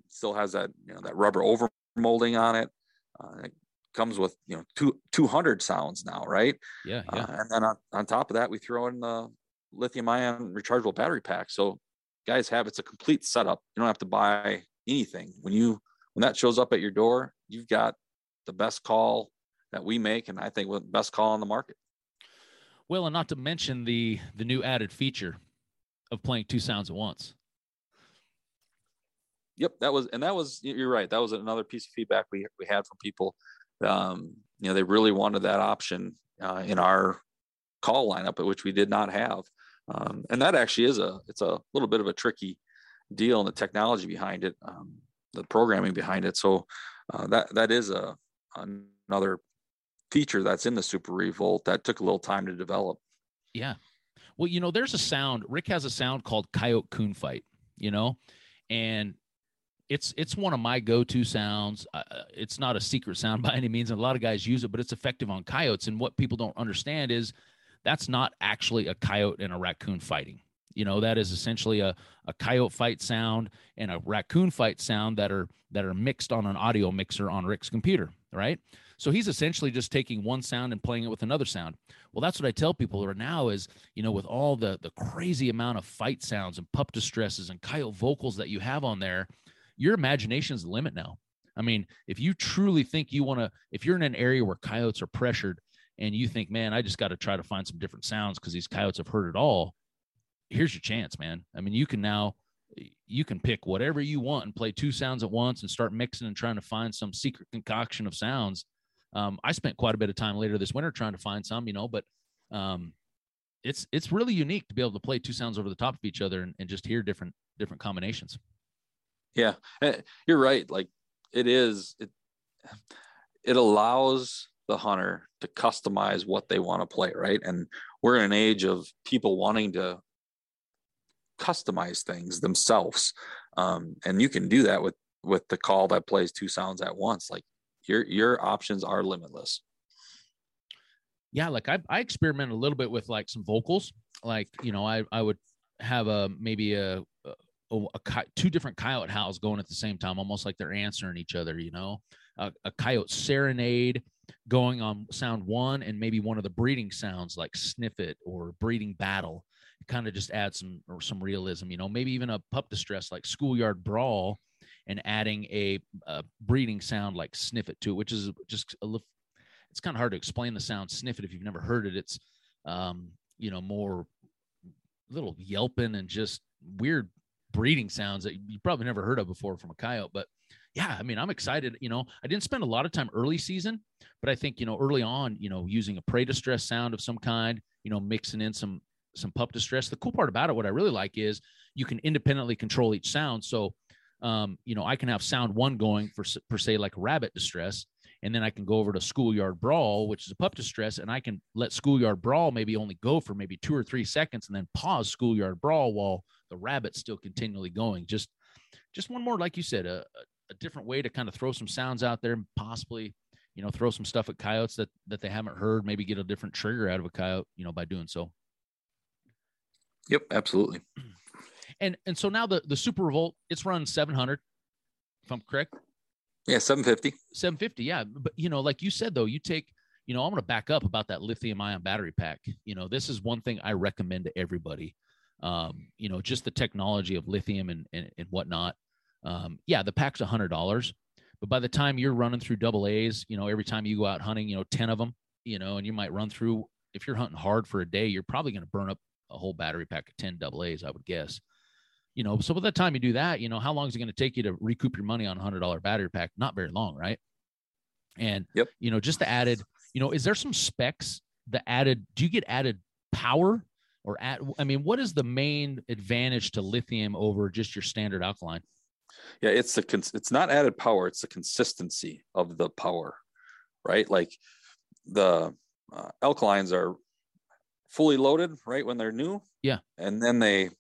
still has that, you know, that rubber over molding on it. It comes with, you know, 200 sounds now, right? Yeah. Yeah. And then on top of that, we throw in the lithium ion rechargeable battery pack. So guys it's a complete setup. You don't have to buy anything. When that shows up at your door, you've got the best call that we make, and I think the best call on the market. Well, and not to mention the new added feature of playing two sounds at once. Yep, that was you're right. That was another piece of feedback we had from people. You know, they really wanted that option in our call lineup, which we did not have. And that actually is it's a little bit of a tricky deal, and the technology behind it, the programming behind it. So that is another feature that's in the Super Revolt that took a little time to develop. Yeah. Well, you know, there's a sound, Rick has a sound called Coyote Coon Fight, you know, and it's one of my go-to sounds. It's not a secret sound by any means. A lot of guys use it, but it's effective on coyotes. And what people don't understand is that's not actually a coyote and a raccoon fighting. You know, that is essentially a coyote fight sound and a raccoon fight sound that are mixed on an audio mixer on Rick's computer, right? So he's essentially just taking one sound and playing it with another sound. Well, that's what I tell people right now is, you know, with all the crazy amount of fight sounds and pup distresses and coyote vocals that you have on there, your imagination's the limit now. I mean, if you truly think you want to, if you're in an area where coyotes are pressured and you think, man, I just got to try to find some different sounds because these coyotes have heard it all, here's your chance, man. I mean, you can now, you can pick whatever you want and play two sounds at once and start mixing and trying to find some secret concoction of sounds. I spent quite a bit of time later this winter trying to find some, you know, but it's really unique to be able to play two sounds over the top of each other and just hear different combinations. Yeah, you're right. Like it allows the hunter to customize what they want to play, right? And we're in an age of people wanting to customize things themselves. And you can do that with the call that plays two sounds at once. Like your options are limitless. Yeah. Like I experimented a little bit with like some vocals, like, you know, I would have two different coyote howls going at the same time, almost like they're answering each other, you know, a coyote serenade going on sound one, and maybe one of the breeding sounds like sniff it or breeding battle. Kind of just add some realism, you know, maybe even a pup distress like schoolyard brawl, and adding a breeding sound like sniff it to it, which is just a little, it's kind of hard to explain the sound sniff it if you've never heard it. It's you know, more little yelping and just weird breeding sounds that you probably never heard of before from a coyote. But yeah, I mean, I'm excited. You know, I didn't spend a lot of time early season, but I think, you know, early on, you know, using a prey distress sound of some kind, you know, mixing in some pup distress. The cool part about it, what I really like, is you can independently control each sound. So, you know, I can have sound one going for, per se, like rabbit distress, and then I can go over to schoolyard brawl, which is a pup distress, and I can let schoolyard brawl maybe only go for maybe 2 or 3 seconds, and then pause schoolyard brawl while the rabbit's still continually going. Just one more, like you said, a different way to kind of throw some sounds out there and possibly, you know, throw some stuff at coyotes that they haven't heard, maybe get a different trigger out of a coyote, you know, by doing so. Yep, absolutely. And so now the Super Revolt, it's run 700, if I'm correct. Yeah, 750. 750, yeah. But, you know, like you said, though, you take, you know, I'm going to back up about that lithium-ion battery pack. You know, this is one thing I recommend to everybody. You know, just the technology of lithium and whatnot. Yeah, the pack's $100. But by the time you're running through double A's, you know, every time you go out hunting, you know, 10 of them, you know, and you might run through, if you're hunting hard for a day, you're probably going to burn up a whole battery pack of 10 double A's, I would guess. You know, so by the time you do that, you know, how long is it going to take you to recoup your money on $100 battery pack? Not very long, right? And, yep. You know, just the added, you know, is there some specs, the added, do you get added power or I mean, what is the main advantage to lithium over just your standard alkaline? Yeah, it's not added power. It's the consistency of the power, right? Like the alkalines are fully loaded, right, when they're new. Yeah. And then the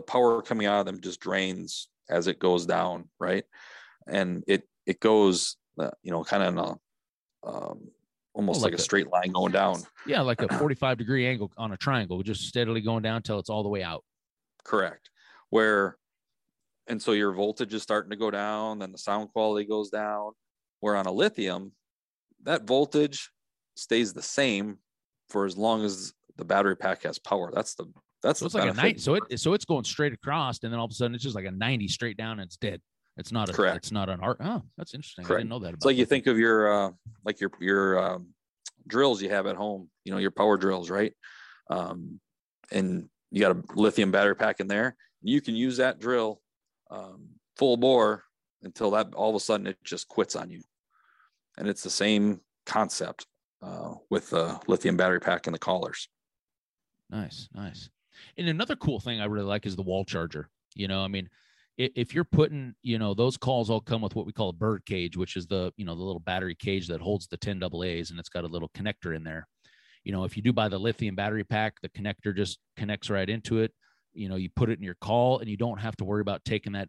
power coming out of them just drains as it goes down, right? And it goes, you know, kind of in a almost like a straight line going down. Yeah, like a 45 degree angle on a triangle, just steadily going down till it's all the way out. Correct. And so your voltage is starting to go down, then the sound quality goes down. Where on a lithium, that voltage stays the same for as long as the battery pack has power. That's so it's like a night. So it's going straight across, and then all of a sudden it's just like a 90 straight down, and it's dead. It's not correct. It's not an art. Oh, that's interesting. Correct. I didn't know that. It's like that. You think of your drills you have at home. You know, your power drills, right? And you got a lithium battery pack in there. You can use that drill full bore until that all of a sudden it just quits on you. And it's the same concept with the lithium battery pack and the collars. Nice. And another cool thing I really like is the wall charger. You know, I mean, if you're putting, you know, those calls all come with what we call a bird cage, which is the, you know, the little battery cage that holds the 10 AA's, and it's got a little connector in there. You know, if you do buy the lithium battery pack, the connector just connects right into it. You know, you put it in your call and you don't have to worry about taking that,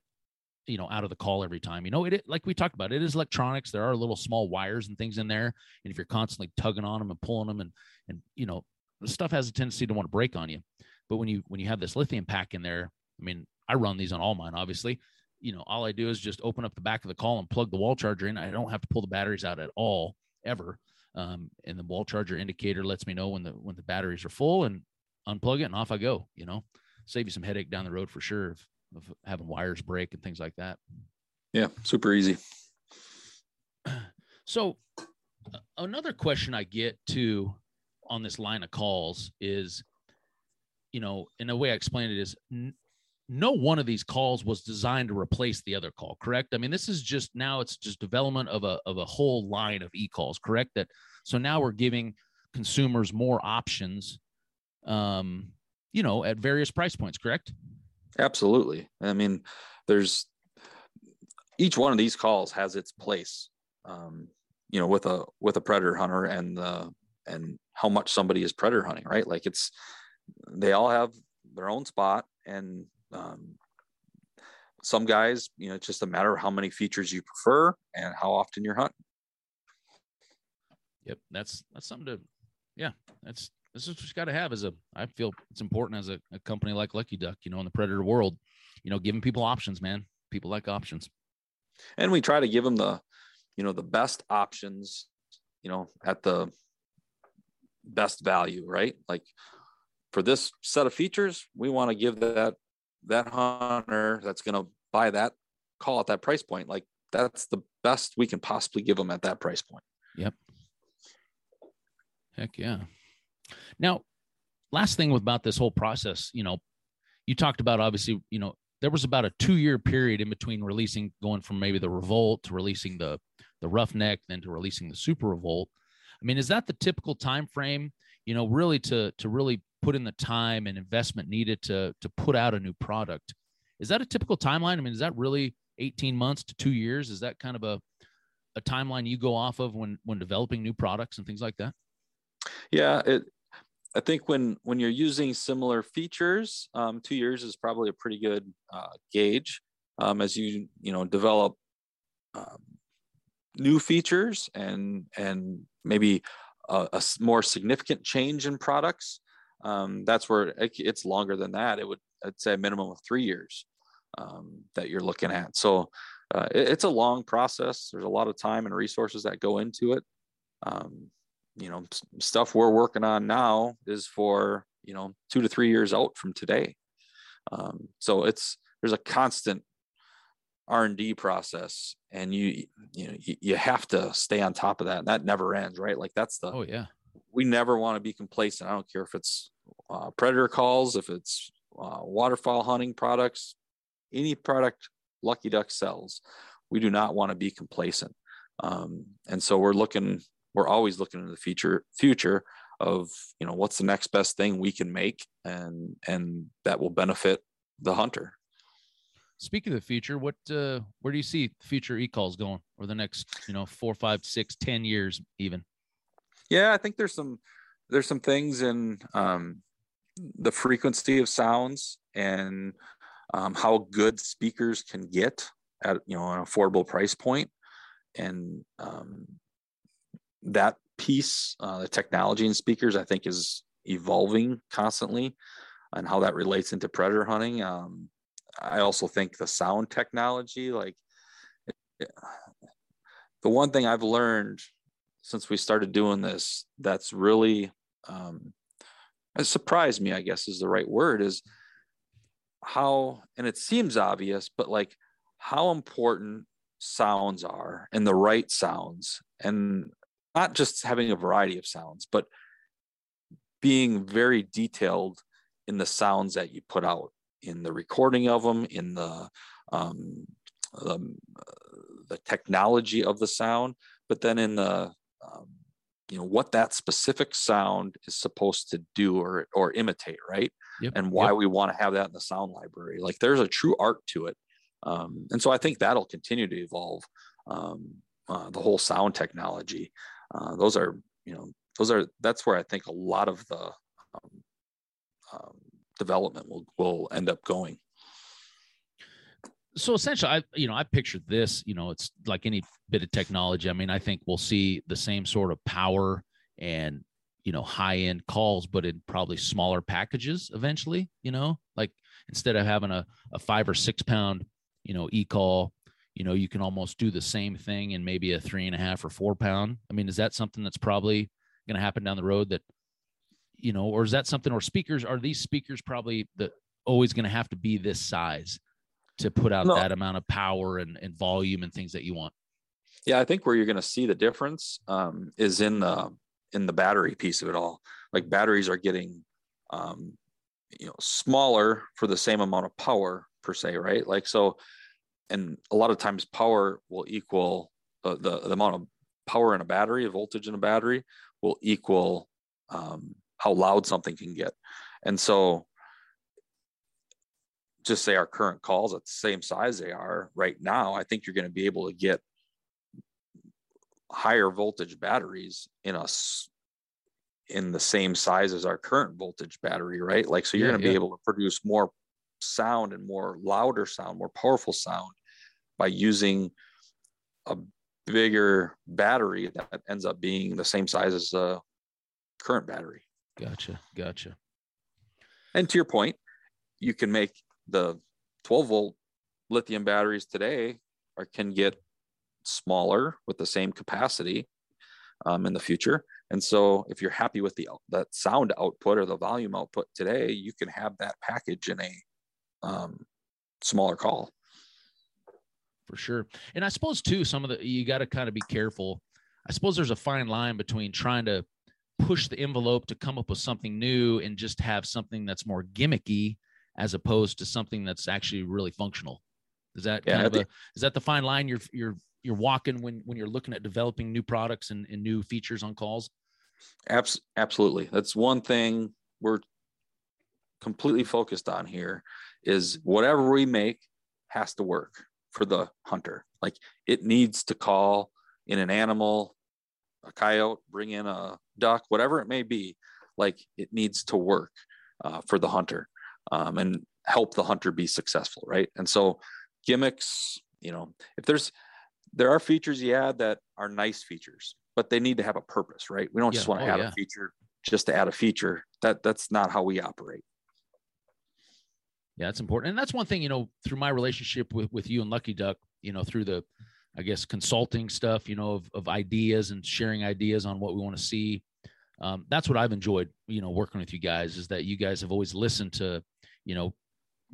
you know, out of the call every time. You know, it, like we talked about, it is electronics. There are little small wires and things in there. And if you're constantly tugging on them and pulling them and, you know, the stuff has a tendency to want to break on you. But when you have this lithium pack in there, I mean, I run these on all mine, obviously, you know, all I do is just open up the back of the call and plug the wall charger in. I don't have to pull the batteries out at all, ever. And the wall charger indicator lets me know when the batteries are full, and unplug it and off I go, you know. Save you some headache down the road for sure of having wires break and things like that. Yeah, super easy. So another question I get to on this line of calls is, you know, in a way I explained it is no one of these calls was designed to replace the other call, correct? I mean, this is just now it's just development of a whole line of e-calls, correct? That so now we're giving consumers more options, you know, at various price points, correct? Absolutely. I mean, there's each one of these calls has its place, you know, with a predator hunter and how much somebody is predator hunting, right? Like they all have their own spot, and some guys, you know, it's just a matter of how many features you prefer and how often you're hunting. Yep. That's something to, yeah, this is what you got to have as I feel it's important as a company like Lucky Duck, you know, in the predator world, you know, giving people options, man. People like options. And we try to give them the, you know, the best options, you know, at the best value, right? Like for this set of features, we want to give that hunter that's going to buy that call at that price point, like that's the best we can possibly give them at that price point. Yep. Heck yeah. Now, last thing about this whole process, you know, you talked about obviously, you know, there was about a 2-year period in between releasing, going from maybe the Revolt to releasing the Roughneck, then to releasing the Super Revolt. I mean, is that the typical time frame, you know, really to really put in the time and investment needed to put out a new product? Is that a typical timeline? I mean, is that really 18 months to 2 years? Is that kind of a timeline you go off of when developing new products and things like that? Yeah, I think when you're using similar features, 2 years is probably a pretty good gauge. As you know, develop new features and maybe a more significant change in products, that's where it's longer than that. I'd say a minimum of 3 years that you're looking at. So it's a long process. There's a lot of time and resources that go into it. You know, stuff we're working on now is for, you know, 2 to 3 years out from today. So there's a constant R&D process, and you have to stay on top of that. And that never ends, right? Like oh yeah, we never want to be complacent. I don't care if it's predator calls, if it's waterfowl hunting products, any product Lucky Duck sells, we do not want to be complacent. And so we're always looking into the future of, you know, what's the next best thing we can make and that will benefit the hunter. Speaking of the future, where do you see future e-calls going over the next, you know, 4, 5, 6, 10 years even? Yeah, I think there's some things in the frequency of sounds and how good speakers can get at, you know, an affordable price point, and that piece, the technology in speakers, I think is evolving constantly, and how that relates into predator hunting. I also think the sound technology, like the one thing I've learned since we started doing this, that's really, it surprised me, I guess is the right word, is how, and it seems obvious, but like how important sounds are, and the right sounds, and not just having a variety of sounds, but being very detailed in the sounds that you put out, in the recording of them, in the technology of the sound, but then in the, you know, what that specific sound is supposed to do or imitate, right? Yep. And why we want to have that in the sound library. Like there's a true art to it. And so I think that'll continue to evolve, the whole sound technology. That's where I think a lot of the development will end up going. So essentially, I pictured this, you know, it's like any bit of technology. I mean, I think we'll see the same sort of power and, you know, high-end calls, but in probably smaller packages eventually, you know, like instead of having a 5 or 6 pound, you know, e-call, you know, you can almost do the same thing in maybe a 3.5 or 4 pound. I mean, is that something that's probably going to happen down the road that, you know, or is that something, or speakers, are these speakers probably always going to have to be this size to put out that amount of power and volume and things that you want? Yeah, I think where you're going to see the difference is in the battery piece of it all. Like batteries are getting, smaller for the same amount of power per se, right? Like so, and a lot of times power will equal the amount of power in a battery, voltage in a battery will equal how loud something can get. And so, just say our current calls at the same size they are right now, I think you're going to be able to get higher voltage batteries in the same size as our current voltage battery, right? Like, so you're going to be able to produce more sound and more louder sound, more powerful sound by using a bigger battery that ends up being the same size as the current battery. Gotcha. And to your point, you can make the 12 volt lithium batteries today or can get smaller with the same capacity in the future. And so if you're happy with that sound output or the volume output today, you can have that package in a smaller call. For sure. And I suppose too, you got to kind of be careful. I suppose there's a fine line between trying to push the envelope to come up with something new and just have something that's more gimmicky as opposed to something that's actually really functional. Is that is that the fine line you're walking when you're looking at developing new products and new features on calls? Absolutely. That's one thing we're completely focused on here is whatever we make has to work for the hunter. Like it needs to call in an animal, a coyote, bring in a duck, whatever it may be. Like it needs to work for the hunter and help the hunter be successful. Right. And so gimmicks, if there are features you add that are nice features, but they need to have a purpose, right? We don't just want to add a feature just to add a feature. That's not how we operate. Yeah, that's important. And that's one thing, through my relationship with you and Lucky Duck, through the, I guess, consulting stuff, of ideas and sharing ideas on what we want to see. That's what I've enjoyed, working with you guys is that you guys have always listened to,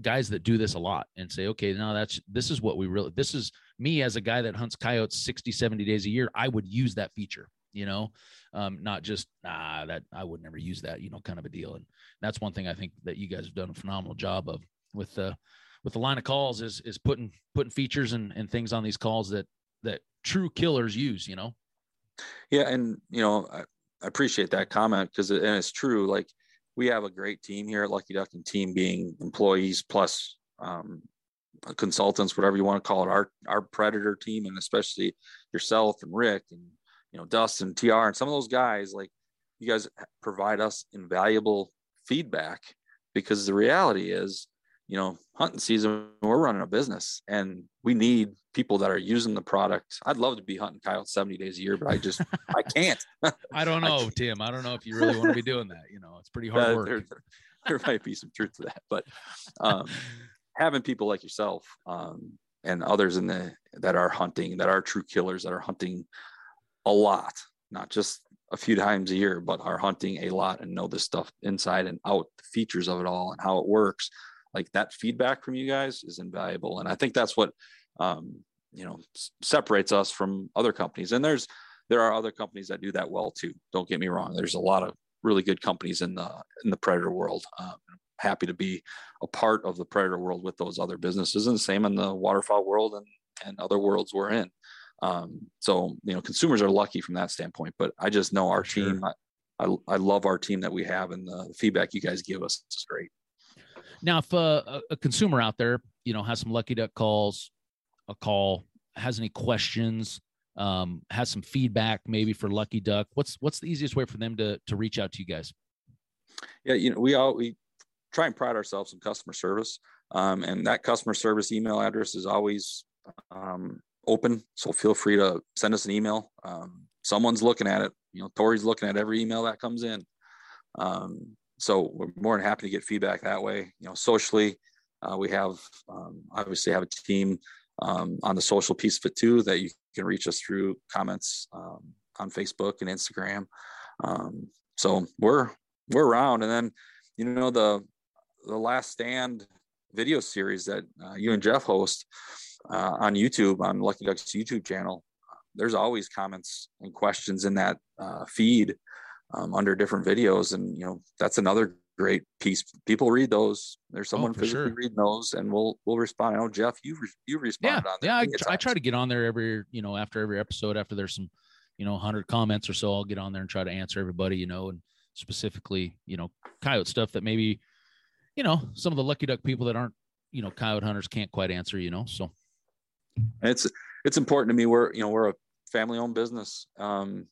guys that do this a lot and say, okay, now this is what we really, this is me as a guy that hunts coyotes 60, 70 days a year. I would use that feature, not just, that I would never use that, kind of a deal. And that's one thing I think that you guys have done a phenomenal job of with the line of calls is putting features and things on these calls that true killers use, Yeah. And, I appreciate that comment because it's true. Like, we have a great team here at Lucky Duck, and team being employees plus consultants, whatever you want to call it, our Predator team, and especially yourself and Rick and, Dustin, TR, and some of those guys, like you guys provide us invaluable feedback because the reality is, hunting season, we're running a business and we need people that are using the product. I'd love to be hunting coyotes 70 days a year, but I can't. I don't know, Tim. I don't know if you really want to be doing that. It's pretty hard work. There might be some truth to that, but having people like yourself and others that are hunting, that are true killers, that are hunting a lot, not just a few times a year, but are hunting a lot and know this stuff inside and out, the features of it all and how it works. Like that feedback from you guys is invaluable. And I think that's what, separates us from other companies. And there are other companies that do that well too. Don't get me wrong. There's a lot of really good companies in the Predator world. I'm happy to be a part of the Predator world with those other businesses, and the same in the waterfowl world and other worlds we're in. So consumers are lucky from that standpoint, but I just know our team, I love our team that we have, and the feedback you guys give us is great. Now, if a consumer out there, has some Lucky Duck calls, a call, has any questions, has some feedback maybe for Lucky Duck, what's the easiest way for them to reach out to you guys? Yeah, we try and pride ourselves in customer service, and that customer service email address is always open. So feel free to send us an email. Someone's looking at it. Tori's looking at every email that comes in. So we're more than happy to get feedback that way. Socially, we have obviously have a team on the social piece of it too, that you can reach us through comments on Facebook and Instagram. So we're around. And then, the Last Stand video series that you and Geoff host on YouTube, on Lucky Duck's YouTube channel, there's always comments and questions in that feed under different videos. And, you know, that's another great piece. People read those. There's someone physically reading those, and we'll respond. I know, Geoff, you responded on that. Yeah, I try to get on there every, you know, after every episode, after there's some, you know, 100 comments or so, I'll get on there and try to answer everybody, you know, and specifically, you know, coyote stuff that maybe, you know, some of the Lucky Duck people that aren't, you know, coyote hunters can't quite answer, you know, so. And it's important to me. We're, you know, we're a family owned business. And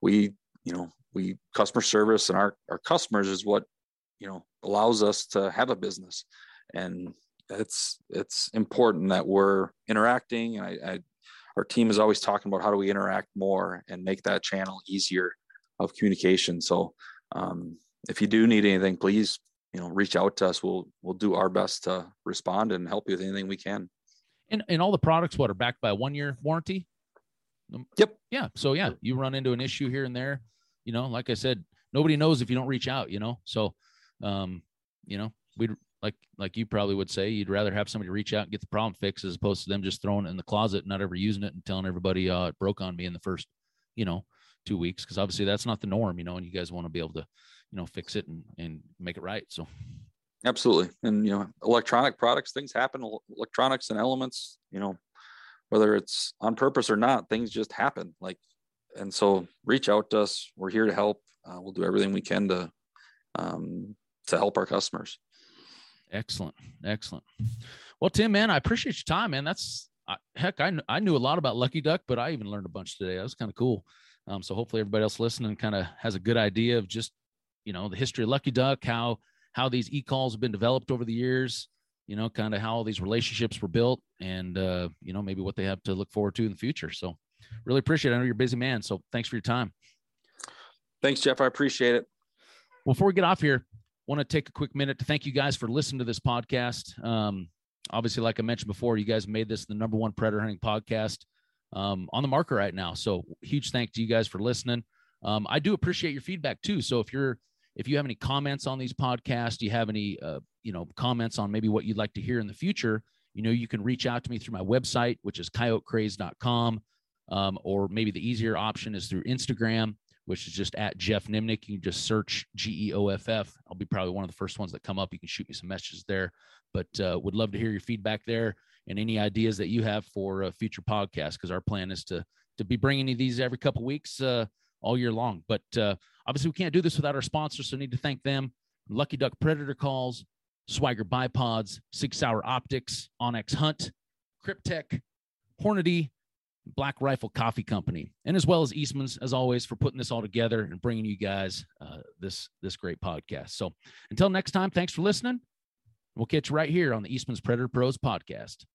we, you know, we customer service, and our customers is what, you know, allows us to have a business. And it's important that we're interacting. And our team is always talking about how do we interact more and make that channel easier of communication. So if you do need anything, please, you know, reach out to us. We'll do our best to respond and help you with anything we can. And all the products, what, are backed by a 1-year warranty? Yep. Yeah. So yeah, you run into an issue here and there, you know, like I said, nobody knows if you don't reach out, you know? So, you know, we'd like you probably would say, you'd rather have somebody reach out and get the problem fixed as opposed to them just throwing it in the closet and not ever using it and telling everybody it broke on me in the first, you know, 2 weeks. Cause obviously that's not the norm, you know, and you guys want to be able to, you know, fix it and make it right. So. Absolutely. And, you know, electronic products, things happen, electronics and elements, you know, whether it's on purpose or not, things just happen. Like, and so reach out to us. We're here to help. We'll do everything we can to help our customers. Excellent. Excellent. Well, Tim, man, I appreciate your time, man. That's heck. I knew a lot about Lucky Duck, but I even learned a bunch today. That was kind of cool. So hopefully everybody else listening kind of has a good idea of just, you know, the history of Lucky Duck, how these e-calls have been developed over the years, you know, kind of how all these relationships were built and, you know, maybe what they have to look forward to in the future. So really appreciate it. I know you're a busy man, so thanks for your time. Thanks, Geoff. I appreciate it. Before we get off here, want to take a quick minute to thank you guys for listening to this podcast. Obviously, like I mentioned before, you guys made this the #1 predator hunting podcast on the market right now. So huge thank to you guys for listening. I do appreciate your feedback too. So if you have any comments on these podcasts, you have any, you know, comments on maybe what you'd like to hear in the future, you know, you can reach out to me through my website, which is coyotecraze.com. Or maybe the easier option is through Instagram, which is just at Geoff Nimnick. You can just search GEOFF. I'll be probably one of the first ones that come up. You can shoot me some messages there, but would love to hear your feedback there and any ideas that you have for future podcasts. Cause our plan is to be bringing you these every couple of weeks, all year long. But obviously we can't do this without our sponsors, so I need to thank them. Lucky Duck Predator Calls, Swagger Bipods, 6 Hour Optics, OnX Hunt, Kryptek, Hornady, Black Rifle Coffee Company, and as well as Eastman's, as always, for putting this all together and bringing you guys this great podcast. So until next time, thanks for listening. We'll catch you right here on the Eastman's Predator Pros podcast.